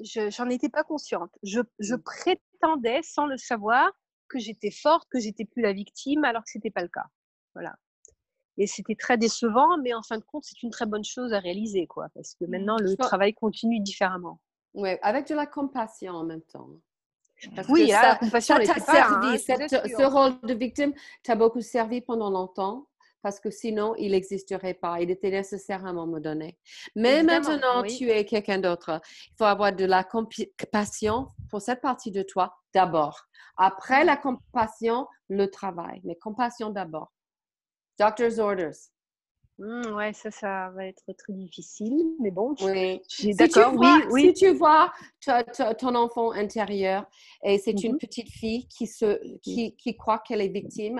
je, j'en étais pas consciente. Je, je prétendais, sans le savoir, que j'étais forte, que j'étais plus la victime, alors que c'était pas le cas. Voilà. Et c'était très décevant, mais en fin de compte, c'est une très bonne chose à réaliser, quoi, parce que maintenant, le so, travail continue différemment. Oui, avec de la compassion en même temps. Parce oui, que ça, la compassion, elle t'a servi. Hein, cette, ce rôle de victime t'a beaucoup servi pendant longtemps, parce que sinon, il n'existerait pas. Il était nécessaire à un moment donné. Mais évidemment, maintenant, oui. tu es quelqu'un d'autre. Il faut avoir de la compassion pour cette partie de toi d'abord. Après la compassion, le travail. Mais compassion d'abord. Doctor's orders. Mmh, ouais, ça, ça va être très difficile, mais bon. Oui. Si d'accord. Tu vois, oui, oui. Si tu vois ta, ta, ton enfant intérieur et c'est mm-hmm. une petite fille qui se, qui, qui croit qu'elle est victime,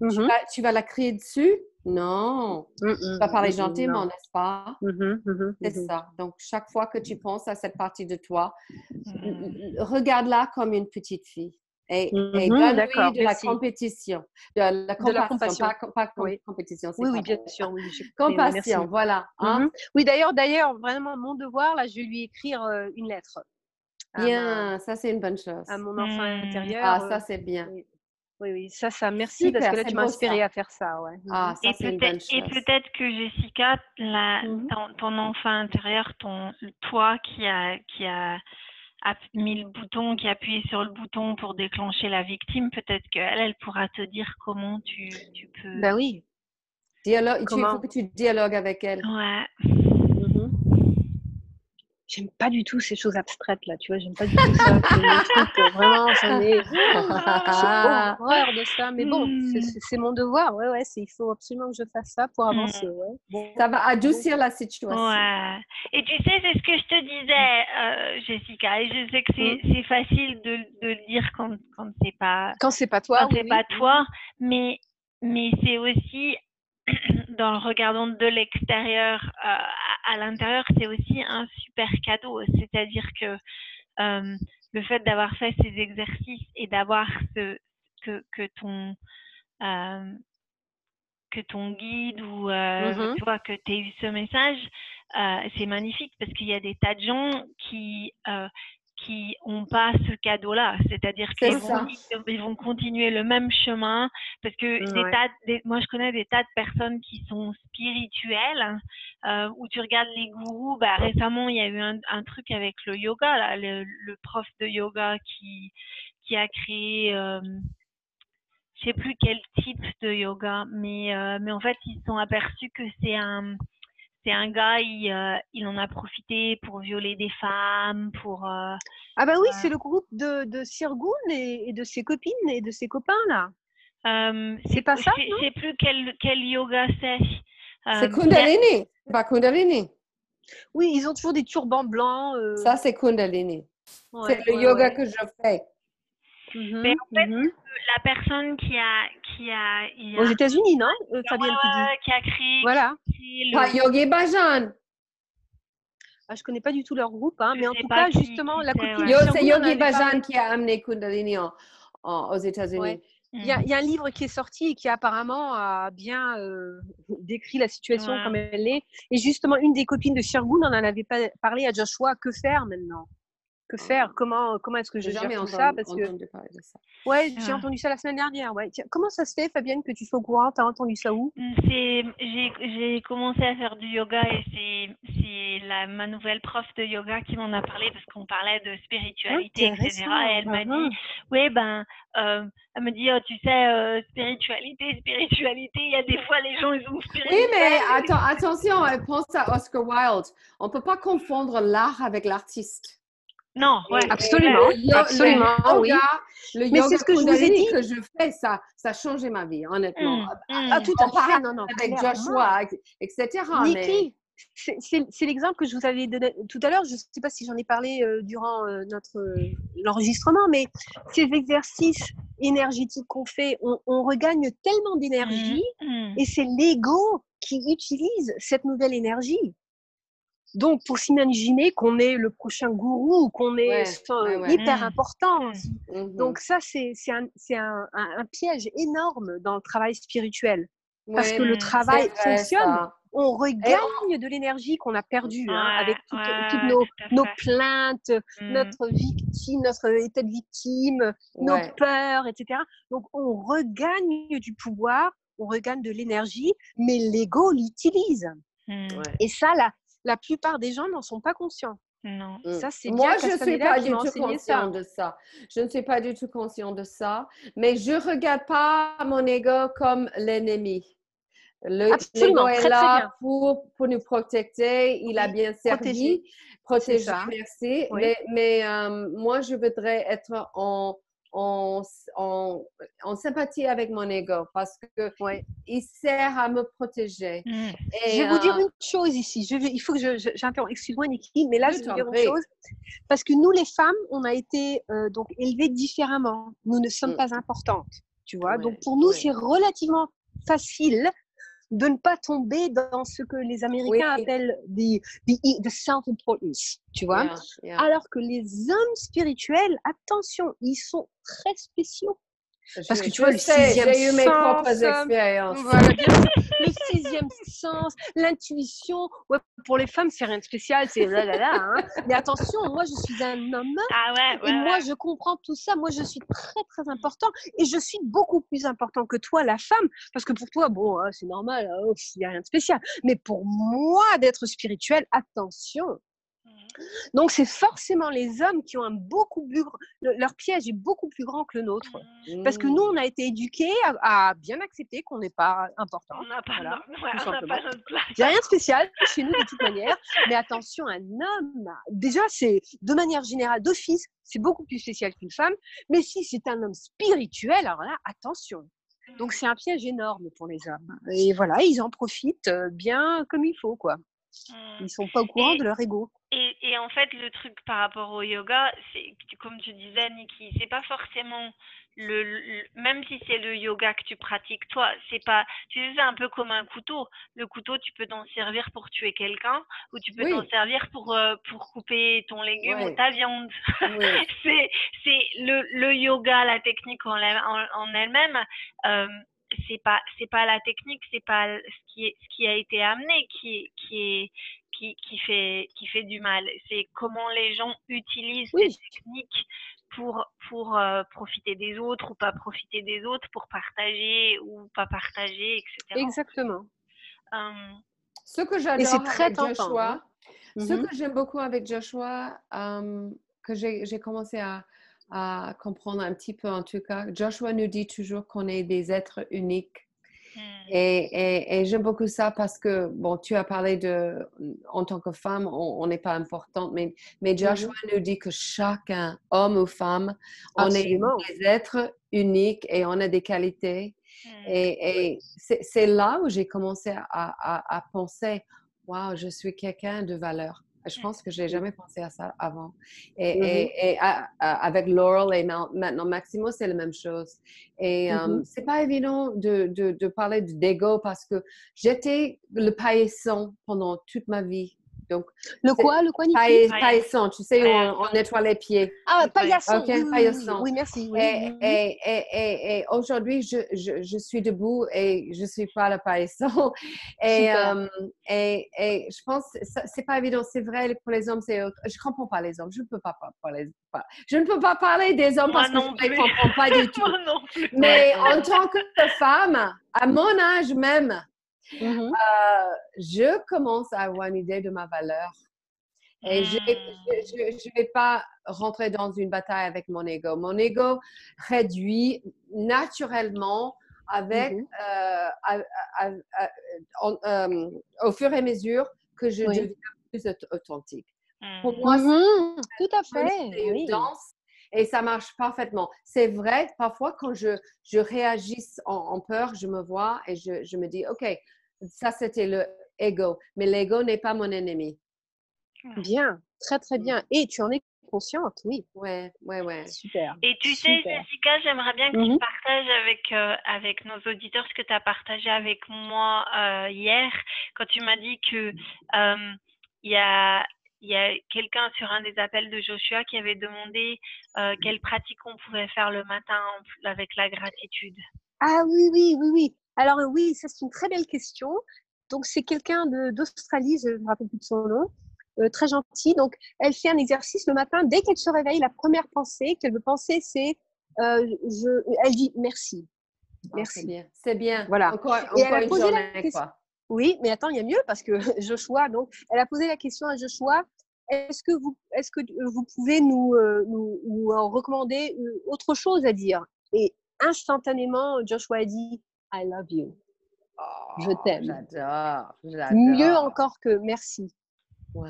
mm-hmm. tu, vas, tu vas la crier dessus? Non. Mm-hmm. Tu vas parler mm-hmm. gentiment, non. n'est-ce pas? Mm-hmm. Mm-hmm. C'est mm-hmm. ça. Donc chaque fois que tu penses à cette partie de toi, mm-hmm. regarde-la comme une petite fille. Et, mm-hmm, et donne-lui de la compétition, de la compassion, de la compassion. Pas, pas com- oui. compétition. C'est oui, oui, bien sûr. Oui, je... Compassion, oui, voilà. Hein? Mm-hmm. Oui, d'ailleurs, d'ailleurs, vraiment, mon devoir, là, je vais lui écrire euh, une lettre. Bien, ma... ça, c'est une bonne chose. À mon enfant mmh. intérieur. Ah, euh... ça, c'est bien. Oui, oui, oui ça, ça, merci, super, parce que là, tu m'as inspirée à faire ça. Ouais. Ah, ça, et, c'est peut-être, une bonne chose. Et peut-être que, Jessica, la, mm-hmm. ton, ton enfant intérieur, ton, toi qui a... Qui a... a mis le bouton, qui a appuyé sur le bouton pour déclencher la victime, peut-être qu'elle, elle pourra te dire comment tu, tu peux... Ben oui. Dialogue, tu, il faut que tu dialogues avec elle. Ouais. Mm-hmm. J'aime pas du tout ces choses abstraites, là, tu vois, j'aime pas du tout ça. Trucs, vraiment, j'en ai... J'ai horreur de ça, mais bon, mm. c'est, c'est mon devoir, ouais, ouais, c'est, il faut absolument que je fasse ça pour avancer, mm. ouais. Bon. Ça va adoucir la situation. Ouais. Et tu sais, c'est ce que je te disais, euh, Jessica, et je sais que c'est, mm. c'est facile de, de le dire quand, quand c'est pas... Quand c'est pas toi, Quand oui. c'est pas toi, mais, mais c'est aussi... dans le regardant de l'extérieur euh, à, à l'intérieur, c'est aussi un super cadeau. C'est-à-dire que euh, le fait d'avoir fait ces exercices et d'avoir ce, que, que, ton, euh, que ton guide ou euh, mm-hmm. tu vois, que tu aies eu ce message, euh, c'est magnifique parce qu'il y a des tas de gens qui... Euh, qui n'ont pas ce cadeau-là, c'est-à-dire qu'ils vont, ils vont continuer le même chemin, parce que ouais. des tas, des, moi je connais des tas de personnes qui sont spirituelles, euh, où tu regardes les gourous, bah, récemment il y a eu un, un truc avec le yoga, là, le, le prof de yoga qui, qui a créé, euh, je ne sais plus quel type de yoga, mais, euh, mais en fait ils se sont aperçus que c'est un... C'est un gars, il, euh, il en a profité pour violer des femmes, pour... Euh, ah bah oui, euh, c'est le groupe de, de Sirgun et, et de ses copines et de ses copains, là. Euh, c'est, c'est pas ça, non ? Je sais plus quel, quel yoga c'est. Euh, c'est Kundalini, c'est pas Kundalini. Oui, ils ont toujours des turbans blancs. Euh... Ça, c'est Kundalini. Ouais, c'est le ouais, yoga ouais. que je fais. Mm-hmm, mais en fait, mm-hmm. la personne qui a, qui a, il a aux États-Unis, non, euh, Fabienne Pidi, qui a créé, voilà, le... ah, Yogi Bhajan. Ah, je connais pas du tout leur groupe, hein, je mais en tout cas, qui, justement, qui la copine. Ouais. C'est Yogi Bhajan qui a amené Kundalini en, en, aux États-Unis. Ouais. Il y, a, il y a un livre qui est sorti et qui apparemment a bien euh, décrit la situation ouais. comme elle est. Et justement, une des copines de Sherwood en avait pas parlé à Joshua. Que faire maintenant? Que faire? Comment comment est-ce que je j'ai gère tout entendu, ça parce que de ça. Ouais, ouais, j'ai entendu ça la semaine dernière. Ouais. Tiens, comment ça se fait, Fabienne, que tu sois au courant? T'as entendu ça où? C'est j'ai j'ai commencé à faire du yoga et c'est c'est la ma nouvelle prof de yoga qui m'en a parlé parce qu'on parlait de spiritualité, oh, et cetera. Et elle m'a uh-huh. dit, oui ben, euh, elle me dit, oh, tu sais, euh, spiritualité, spiritualité. Il y a des fois les gens ils ont spiritualité. Oui, mais attends, attention, pense à Oscar Wilde. On peut pas confondre l'art avec l'artiste. Non, ouais. Absolument, le, absolument, le yoga, oui. Le yoga, mais c'est ce que je vous ai dit que je fais, ça, ça a changé ma vie, honnêtement. Mm, mm, ah, tout en parlant non, non, avec Joshua, et cetera. Nikki, mais... c'est l'exemple que je vous avais donné tout à l'heure. Je ne sais pas si j'en ai parlé euh, durant euh, notre euh, l'enregistrement, mais ces exercices énergétiques qu'on fait, on, on regagne tellement d'énergie, mm, mm. et c'est l'ego qui utilise cette nouvelle énergie. Donc, pour s'imaginer qu'on est le prochain gourou, qu'on est ouais, enfin, ouais, ouais. hyper mmh. important. Mmh. Donc ça, c'est un, un, un, un piège énorme dans le travail spirituel. Parce ouais, que le travail vrai, fonctionne, ça. On regagne on... de l'énergie qu'on a perdue ouais, hein, avec tout, ouais, toutes nos, nos plaintes, mmh. notre victime, notre état de victime, ouais. nos peurs, et cetera. Donc, on regagne du pouvoir, on regagne de l'énergie, mais l'ego l'utilise. Mmh. Et ça, là, la plupart des gens n'en sont pas conscients. Non. Ça, c'est bien. Moi, je ne suis pas du tout consciente de ça. Je ne suis pas du tout consciente de ça. Mais je ne regarde pas mon ego comme l'ennemi. L'ego est là pour, pour nous protéger. Il oui. a bien servi. Protéger. Merci. Oui. Mais, mais euh, moi, je voudrais être en... En, en, en sympathie avec mon ego parce que ouais. il sert à me protéger. Mmh. Et je vais euh... vous dire une chose ici. Je vais, il faut que je j'interromps. Excuse-moi, Nikki, mais là je vais vous dire une chose parce que nous les femmes, on a été euh, donc élevées différemment. Nous ne sommes mmh. pas importantes, tu vois. Ouais, donc pour nous, ouais. c'est relativement facile de ne pas tomber dans ce que les Américains oui. appellent the, the, the self-importance, tu vois. Yeah, yeah. Alors que les hommes spirituels, attention, ils sont très spéciaux. Parce que tu vois, le sixième sens, j'ai eu mes propres expériences. Voilà, le sixième sens, l'intuition. Ouais, pour les femmes, c'est rien de spécial, c'est là là là. Hein. Mais attention, moi, je suis un homme. Ah ouais, ouais, et ouais. moi, je comprends tout ça. Moi, je suis très très important et je suis beaucoup plus important que toi, la femme, parce que pour toi, bon, hein, c'est normal, il oh, n'y a rien de spécial. Mais pour moi, d'être spirituel, attention. Donc, c'est forcément les hommes qui ont un beaucoup plus... Leur piège est beaucoup plus grand que le nôtre. Mmh. Parce que nous, on a été éduqués à, à bien accepter qu'on n'est pas important. On n'a pas, voilà, ouais, pas notre place. Il n'y a rien de spécial chez nous, de toute manière. Mais attention, un homme... Déjà, c'est de manière générale, d'office, c'est beaucoup plus spécial qu'une femme. Mais si c'est un homme spirituel, alors là, attention. Donc, c'est un piège énorme pour les hommes. Et voilà, ils en profitent bien comme il faut, quoi. Ils sont pas au courant et, de leur ego. Et, et en fait, le truc par rapport au yoga, c'est comme tu disais, Nikki, c'est pas forcément le, le même si c'est le yoga que tu pratiques toi, c'est pas. Tu sais, c'est un peu comme un couteau. Le couteau, tu peux t'en servir pour tuer quelqu'un ou tu peux oui. t'en servir pour euh, pour couper ton légume ouais. ou ta viande. Oui. c'est c'est le le yoga, la technique en, en, en elle-même. Euh, c'est pas c'est pas la technique, c'est pas ce qui est, ce qui a été amené qui qui est qui qui fait qui fait du mal, c'est comment les gens utilisent oui. ces techniques pour pour euh, profiter des autres ou pas profiter des autres, pour partager ou pas partager, etc. Exactement. Euh, ce que j'adore avec tentant, Joshua hein. ce mm-hmm. que j'aime beaucoup avec Joshua euh, que j'ai j'ai commencé à à comprendre un petit peu en tout cas. Joshua nous dit toujours qu'on est des êtres uniques mm. et, et, et j'aime beaucoup ça parce que, bon, tu as parlé de, en tant que femme, on n'est pas importante, mais, mais Joshua mm. nous dit que chacun, homme ou femme, absolument. On est des êtres uniques et on a des qualités mm. et, et c'est là où j'ai commencé à, à, à penser, waouh, je suis quelqu'un de valeur. Je pense que je n'ai jamais pensé à ça avant. Et, mm-hmm. et, et à, à, avec Laurel et maintenant Maximo, c'est la même chose. Et mm-hmm. um, ce n'est pas évident de, de, de parler d'ego parce que j'étais le paillasson pendant toute ma vie. Donc, le quoi, le quoi, Nikki? Paillasson, tu sais, on, on nettoie les pieds. Ah, paillasson. Ok, oui, paillasson. Oui, merci. Oui, et oui. et, et, et, et aujourd'hui, je, je, je suis debout et je ne suis pas le paillasson. Et, euh, et, et je pense, ce n'est pas évident, c'est vrai, pour les hommes, c'est autre. Je ne comprends pas les hommes, je ne peux pas parler. Je ne peux pas parler des hommes parce moi que je ne les comprends pas du tout. Non plus. Mais en tant que femme, à mon âge même, Mm-hmm. euh, je commence à avoir une idée de ma valeur et mm. je ne vais pas rentrer dans une bataille avec mon ego. Mon ego réduit naturellement avec, mm-hmm. euh, à, à, à, en, euh, au fur et à mesure que je oui. deviens plus authentique. Mmh. Pour moi, mmh. c'est tout à fait. C'est une oui. danse et ça marche parfaitement. C'est vrai, parfois, quand je, je réagis en, en peur, je me vois et je, je me dis, OK, ça, c'était le ego. Mais l'ego n'est pas mon ennemi. Bien, très, très bien. Et tu en es consciente, oui. Ouais, ouais, ouais. Super. Et tu sais, super. Jessica, j'aimerais bien que mm-hmm. tu partages avec, euh, avec nos auditeurs ce que tu as partagé avec moi euh, hier, quand tu m'as dit que euh, y a, y a quelqu'un sur un des appels de Joshua qui avait demandé euh, quelle pratique on pouvait faire le matin avec la gratitude. Ah oui, oui, oui, oui. Alors oui, ça c'est une très belle question. Donc c'est quelqu'un de, d'Australie, je ne me rappelle plus de son nom. Euh, très gentille, donc elle fait un exercice le matin, dès qu'elle se réveille, la première pensée qu'elle veut penser, c'est euh, je, elle dit merci, merci, oh, c'est bien, c'est bien. Voilà. Encore, encore et elle a posé une journée, la question. Quoi. Oui, mais attends, il y a mieux parce que Joshua, donc elle a posé la question à Joshua, est-ce que vous, est-ce que vous pouvez nous, euh, nous, nous en recommander autre chose à dire ? Et instantanément, Joshua a dit I love you, oh, je t'aime. J'adore, j'adore. Mieux encore que merci. Wow.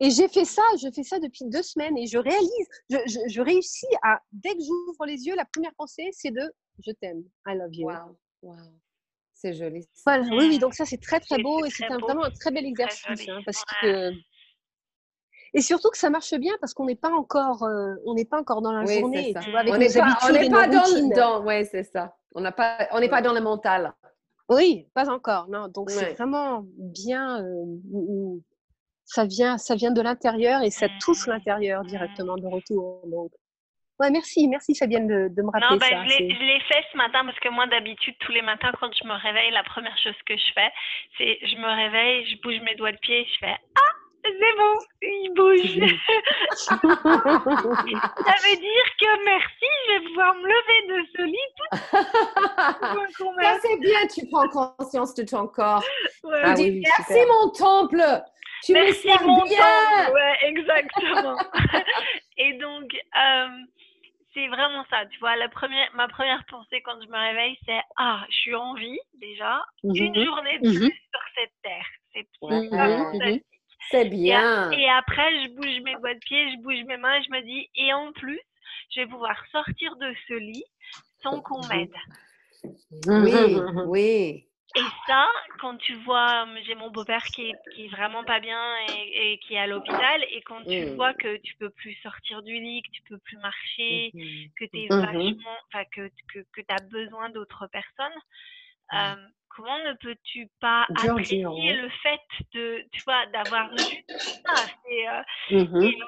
Et j'ai fait ça, je fais ça depuis deux semaines et je réalise, je, je, je réussis à, dès que j'ouvre les yeux, la première pensée c'est de je t'aime, I love you. Wow. Wow. C'est joli. Voilà, mmh. oui, oui, donc ça c'est très très beau c'est et c'est un, vraiment un très bel exercice. Très hein, parce ouais. que... Et surtout que ça marche bien parce qu'on n'est pas, euh, pas encore dans la oui, journée, tu vois, avec on nos est habitudes. On n'est pas dans, dans, ouais, c'est ça. On n'est pas, ouais. pas dans le mental. Oui, pas encore, non. Donc ouais. c'est vraiment bien. Euh, Ça vient, ça vient de l'intérieur et ça touche l'intérieur directement de retour. Donc, ouais, merci, merci Fabienne de, de me rappeler non, bah, ça. Je l'ai, je l'ai fait ce matin parce que moi d'habitude tous les matins quand je me réveille, la première chose que je fais, c'est je me réveille, je bouge mes doigts de pied, je fais ah c'est bon, il bouge. Ça veut dire que merci, je vais pouvoir me lever de ce lit. Tout... ça c'est bien, tu prends conscience de ton corps. Ouais. Ah, oui, merci super. Mon temple. Tu merci mon temps. Ouais, exactement. Et donc, euh, c'est vraiment ça. Tu vois, la première, ma première pensée quand je me réveille, c'est ah, je suis en vie déjà. Mm-hmm. Une journée de mm-hmm. plus sur cette terre. C'est mm-hmm. fantastique. Mm-hmm. C'est bien. Et, et après, je bouge mes doigts de pied, je bouge mes mains, et je me dis et en plus, je vais pouvoir sortir de ce lit sans qu'on m'aide. Mm-hmm. Oui, oui. Et ça, quand tu vois, j'ai mon beau-père qui est, qui est vraiment pas bien et, et qui est à l'hôpital, et quand tu mmh. vois que tu peux plus sortir du lit, que tu peux plus marcher, mmh. que t'es mmh. vachement, enfin que que que t'as besoin d'autres personnes, mmh. euh, comment ne peux-tu pas Dieu apprécier Dieu, ouais. le fait de, tu vois, d'avoir juste ça c'est, euh, mmh. et,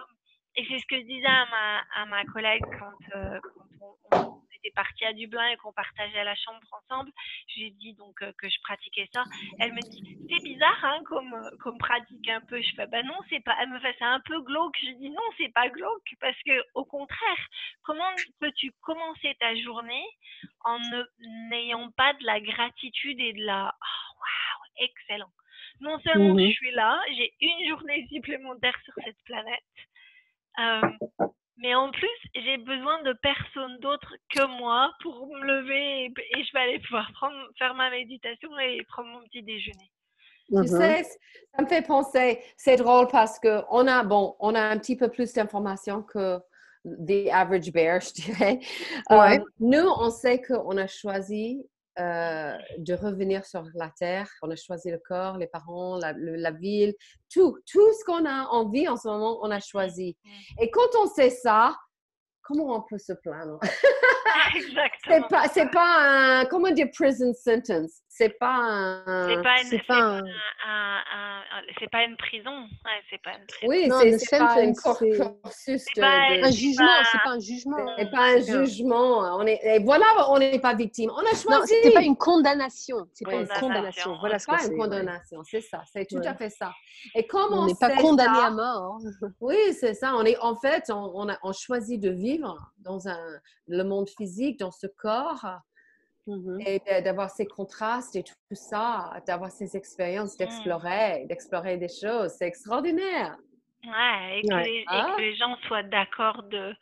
et c'est ce que je disais à ma à ma collègue quand, euh, quand on, on était partie à Dublin et qu'on partageait la chambre ensemble, j'ai dit donc euh, que je pratiquais ça. Elle me dit c'est bizarre hein, comme, comme pratique un peu. Je fais bah non, c'est pas. Elle me fait c'est un peu glauque. Je dis non, c'est pas glauque parce que au contraire, comment peux-tu commencer ta journée en ne, n'ayant pas de la gratitude et de la oh, waouh, excellent. Non seulement mmh. je suis là, j'ai une journée supplémentaire sur cette planète. Euh, Mais en plus, j'ai besoin de personne d'autre que moi pour me lever et, et je vais aller pouvoir prendre, faire ma méditation et prendre mon petit déjeuner. Mm-hmm. Tu sais, ça me fait penser, c'est drôle parce qu'on a, bon, on a un petit peu plus d'informations que the average bear, je dirais. Ouais. Euh, nous, on sait qu'on a choisi euh, de revenir sur la terre. On a choisi le corps, les parents, la, le, la ville, tout. Tout ce qu'on a envie en ce moment, on a choisi. Et quand on sait ça, comment on peut se plaindre? Exactement. C'est pas, c'est pas un, comment dire, prison sentence. C'est pas un... C'est pas une, c'est pas un, un, un, un, c'est pas une prison. Ouais, c'est pas une prison. Oui, non, c'est, c'est, pas un cor- c'est, c'est, c'est pas de, un jugement. C'est pas un jugement. C'est pas un jugement. On est, et voilà, on n'est pas victime. On a choisi. Non, c'est pas une condamnation. C'est pas condamnation. Une condamnation. Voilà ce que c'est. C'est pas une condamnation. C'est ça. C'est tout ouais. à fait ça. Et comme on n'est pas condamné ça, à mort. Oui, c'est ça. On est, en fait, on, on, a, on choisit de vivre dans un, le monde physique, dans ce corps. Mm-hmm. Et d'avoir ces contrastes et tout ça, d'avoir ces expériences, d'explorer, mm. d'explorer des choses, c'est extraordinaire. Ouais, et que, ouais. Les, ah. et que les gens soient d'accord de,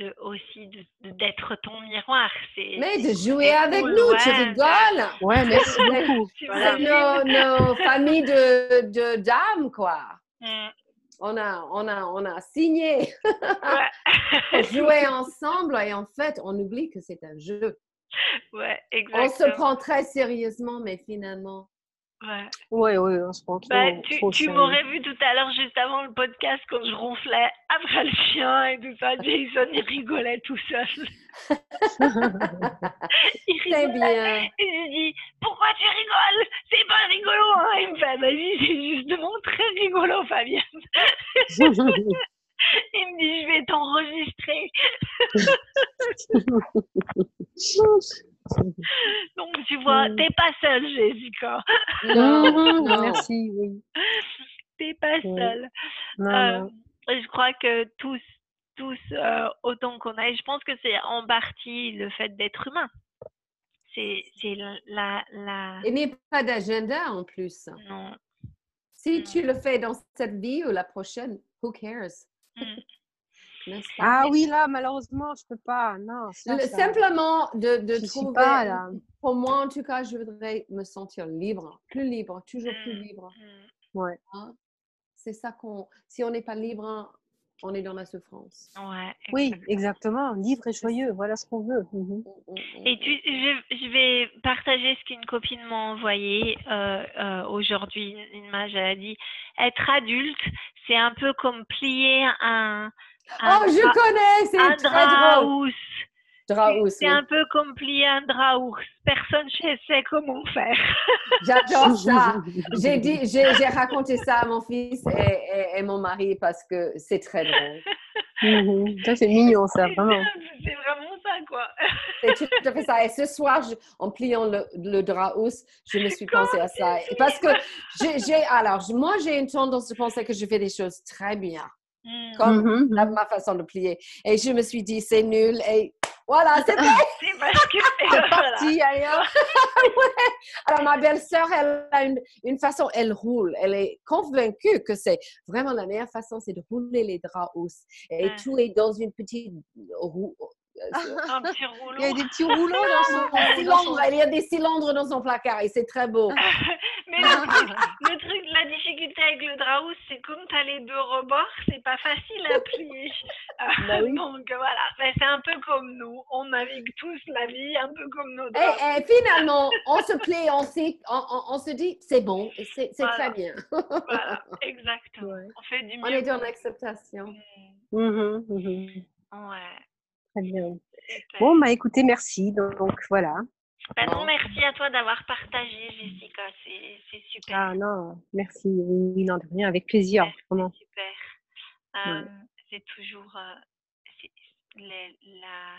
de aussi de, d'être ton miroir. C'est, mais de jouer avec cool, nous, ouais. tu rigoles. Ouais, merci beaucoup. C'est nos, nos familles de, de dames, quoi. Mm. on a, on a, on a signé pour jouer ensemble et en fait, on oublie que c'est un jeu. Ouais, exactement. On se prend très sérieusement, mais finalement... Ouais. Oui, oui, on se prend trop, bah, tu, trop tu m'aurais vu tout à l'heure, juste avant le podcast, quand je ronflais après le chien et tout ça, Jason, il rigolait tout seul. il rigolait. Bien. Et je lui dis, pourquoi tu rigoles? C'est pas rigolo, hein? Il me fait, vas-y, c'est justement très rigolo, Fabienne. Il me dit, je vais t'enregistrer. Donc, tu vois, t'es pas seule, Jessica. Non, non, non. Merci, oui. T'es pas seule. Non, euh, non. Je crois que tous, tous euh, autant qu'on a, et je pense que c'est en partie le fait d'être humain. C'est, c'est la, la... Et n'est pas d'agenda, en plus. Non. Si mm. tu le fais dans cette vie ou la prochaine, who cares? Mm. Ah oui, là, malheureusement, je ne peux pas. Non, ça, le, ça, simplement de, de trouver, pas, là. Pour moi, en tout cas, je voudrais me sentir libre, plus libre, toujours plus libre. Ouais. Hein? C'est ça qu'on... Si on n'est pas libre, on est dans la souffrance. Ouais, exactement. Oui, exactement. Libre et joyeux, voilà ce qu'on veut. Mm-hmm. Et tu, je, je vais partager ce qu'une copine m'a envoyé euh, euh, aujourd'hui. Une image, elle a dit, être adulte, c'est un peu comme plier un... Un oh, dra- je connais, c'est un très draous. Draous, c'est oui. un peu comme plier un draous. Personne ne sait comment faire. J'adore ça. J'ai, dit, j'ai, j'ai raconté ça à mon fils et, et, et mon mari parce que c'est très drôle. Mmh, ça, c'est mignon, ça, vraiment. C'est vraiment ça, quoi. C'est tout à fait ça. Et ce soir, je, en pliant le, le draous, je me suis comment pensée à ça. Parce que j'ai, j'ai, alors, moi, j'ai une tendance de penser que je fais des choses très bien. Comme mm-hmm. la, ma façon de plier. Et je me suis dit, c'est nul. Et voilà, c'est vrai. C'est parce que c'est parti, ailleurs. Ouais. Alors, ma belle-sœur, elle a une, une façon, elle roule. Elle est convaincue que c'est vraiment la meilleure façon, c'est de rouler les draps. Et ouais. tout est dans une petite roue. Un petit rouleau. Il y a des petits rouleaux dans son placard. Il y a des cylindres dans son placard et c'est très beau. Mais le truc, le truc, la difficulté avec le draus, c'est comme tu as les deux rebords, c'est pas facile à plier. Bah oui. Donc voilà, mais c'est un peu comme nous. On navigue tous la vie, un peu comme nos draus. Et, et finalement, on se plaît, on, sait, on, on, on se dit c'est bon, c'est, c'est voilà. très bien. Voilà, exactement. Ouais. On fait du mieux. On est dans l'acceptation. Mmh. Mmh. Ouais. Bien. Bon, bah écoutez, merci. Donc voilà. Bah non, merci à toi d'avoir partagé, Jessica. C'est, c'est super. Ah non, merci. Oui, non, de rien, avec plaisir. Merci, vraiment. Super. Euh, ouais. C'est toujours euh, c'est, les, la,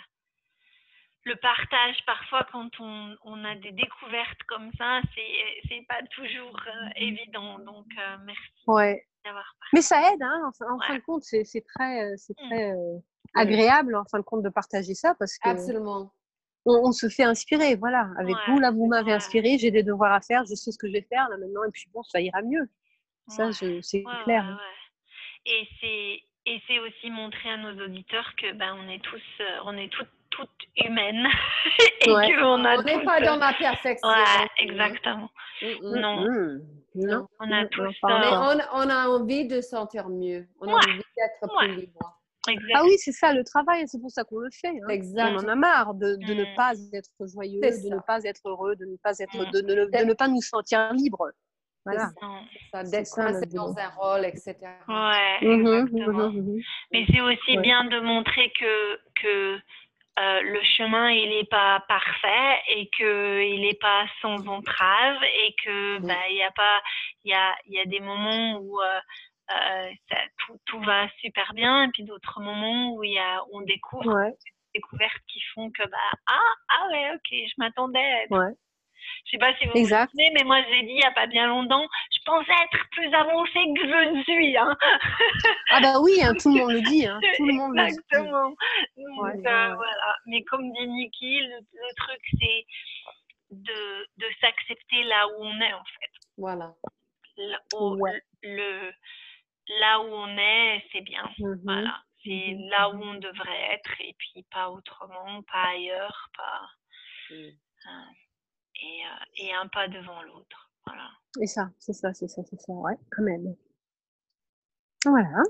le partage. Parfois, quand on, on a des découvertes comme ça, c'est, c'est pas toujours euh, évident. Donc euh, merci ouais. d'avoir partagé. Mais ça aide, hein. En, en ouais. fin de compte, c'est, c'est très, c'est très. Euh, agréable en fin de compte de partager ça parce que absolument on, on se fait inspirer, voilà, avec ouais, vous là vous m'avez ouais. inspiré, j'ai des devoirs à faire, je sais ce que je vais faire là maintenant et puis bon ça ira mieux, ça ouais. je, c'est ouais, clair ouais, ouais. et c'est et c'est aussi montrer à nos auditeurs que ben on est tous on est toutes toutes humaines et ouais. que on a on n'est pas dans la perfection ouais, exactement mm-hmm. non mm-hmm. non on a mm-hmm. tous mais euh... on, on a envie de sentir mieux, on ouais. a envie d'être ouais. plus libre. Exactement. Ah oui, c'est ça le travail, c'est pour ça qu'on le fait. Hein. Exact. On en a marre de, de mm. ne pas être joyeux, de ne pas être heureux, de ne pas être, mm. de, ne, de ne pas nous sentir libres. Voilà. C'est ça, d'être coincé dans un rôle, et cetera. Ouais, mm-hmm, exactement. Mm-hmm. Mais c'est aussi ouais. bien de montrer que que euh, le chemin il n'est pas parfait et que il n'est pas sans entrave et que mm. bah il y a pas il y a il y a des moments où euh, Euh, ça, tout, tout va super bien et puis d'autres moments où il y a, on découvre ouais. des découvertes qui font que bah, ah, ah ouais ok je m'attendais à être... ouais. je sais pas si vous exact. vous souvenez mais moi je l'ai dit il n'y a pas bien longtemps, je pensais être plus avancée que je ne suis hein. Ah bah oui hein, tout le monde le dit hein. Tout le monde exactement le dit. Donc, ouais, euh, ouais. voilà, mais comme dit Nikki, le, le truc c'est de, de s'accepter là où on est en fait, voilà là, au, ouais. le là où on est, c'est bien. Mm-hmm. Voilà. C'est mm-hmm. là où on devrait être et puis pas autrement, pas ailleurs, pas... Mm. Hein. Et, euh, et un pas devant l'autre. Voilà. Et ça, c'est ça, c'est ça, c'est ça. Ouais, quand même. Voilà.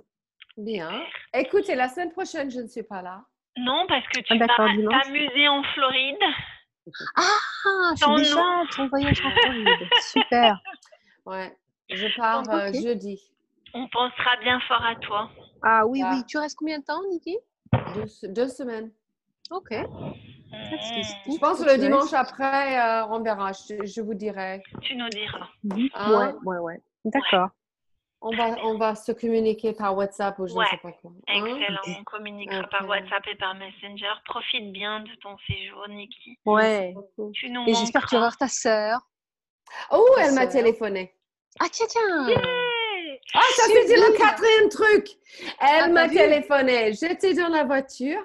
Bien. Écoutez, la semaine prochaine, je ne suis pas là. Non, parce que tu ah, vas t'amuser en Floride. Ah, je suis déjà à ton voyage en Floride. Super. Ouais, je pars oh, okay. jeudi. On pensera bien fort à toi. Ah oui, ah. oui. Tu restes combien de temps, Niki? deux, deux semaines. Ok. Je pense que le dimanche après, euh, on verra. Je, je vous dirai. Tu nous diras. Ah, ouais, ouais, ouais. D'accord. On va, on va se communiquer par WhatsApp ou je ouais. ne sais pas quoi. Hein? Excellent. On communiquera okay. par WhatsApp et par Messenger. Profite bien de ton séjour, Niki. Ouais. Tu nous et j'espère que tu vas voir ta sœur. Oh, ta elle soeur. m'a téléphoné. Ah, tiens, tiens. Yeah. Ah, ça c'est le quatrième truc. Elle ah, m'a téléphoné. J'étais dans la voiture.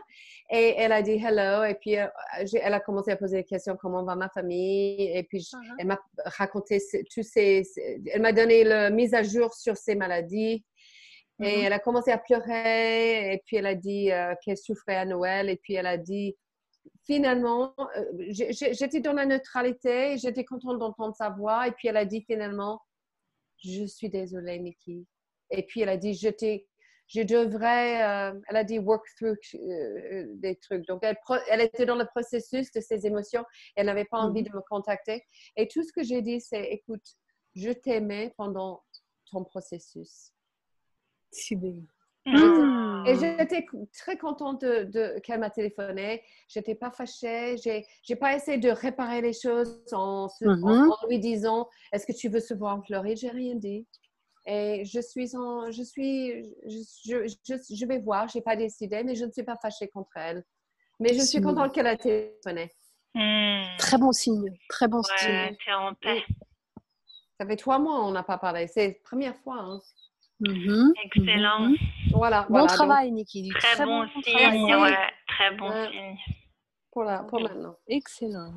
Et elle a dit hello, et puis elle a commencé à poser des questions, comment va ma famille, et puis je, uh-huh. elle m'a raconté tous ces, elle m'a donné la mise à jour sur ses maladies, et uh-huh. elle a commencé à pleurer, et puis elle a dit euh, qu'elle souffrait à Noël, et puis elle a dit finalement, euh, j'étais dans la neutralité, j'étais contente d'entendre sa voix, et puis elle a dit finalement, je suis désolée Niki, et puis elle a dit je t'ai je devrais, euh, elle a dit work through euh, des trucs. Donc, elle, elle était dans le processus de ses émotions. Elle n'avait pas envie de me contacter. Et tout ce que j'ai dit, c'est, écoute, je t'aimais pendant ton processus. C'est bien. Mmh. Et j'étais très contente de, de, qu'elle m'a téléphoné. Je n'étais pas fâchée. J'ai, j'ai pas essayé de réparer les choses en, se, mmh. en, en lui disant, est-ce que tu veux se voir en Floride? J'ai rien dit. Et je suis en, je suis, je, je, je, je vais voir, j'ai pas décidé, mais je ne suis pas fâchée contre elle. Mais je suis contente qu'elle a téléphoné. Mmh. Très bon signe, très bon ouais, signe. T'es en paix. Ça fait trois mois, on n'a pas parlé. C'est la première fois. Hein. Mmh. Excellent. Mmh. Voilà. Bon voilà, travail, donc, Niki. Très, très bon, bon signe. Travail. Ouais, très bon ouais. signe. Pour la, pour maintenant. Excellent.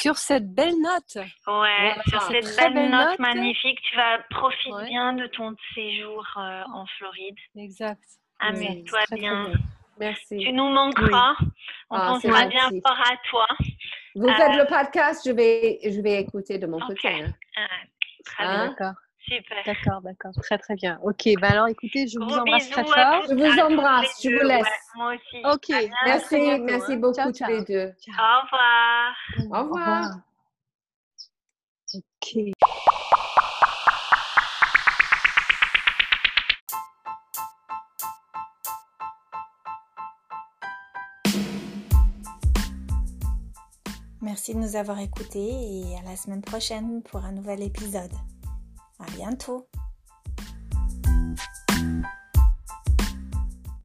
Sur cette belle note. Ouais, voilà. sur cette Très belle, belle note, note magnifique. Tu vas profiter ouais. bien de ton séjour euh, en Floride. Exact. Amuse-toi oui, bien. Très, très bien. Merci. Tu nous manqueras. Oui. On ah, pensera bien fort à toi. Vous euh, faites le podcast, je vais, je vais écouter de mon okay. côté. Hein. Ah, très hein? bien. D'accord. Super. D'accord, d'accord. Très, très bien. Ok, bah alors écoutez, je vous Gros embrasse très fort. Je vous embrasse, je vous laisse. Ouais, moi aussi. Ok, merci, bientôt, merci hein. beaucoup ciao, ciao. tous les deux. Ciao. Au revoir. Au revoir. Ok. Merci de nous avoir écoutés et à la semaine prochaine pour un nouvel épisode. À bientôt.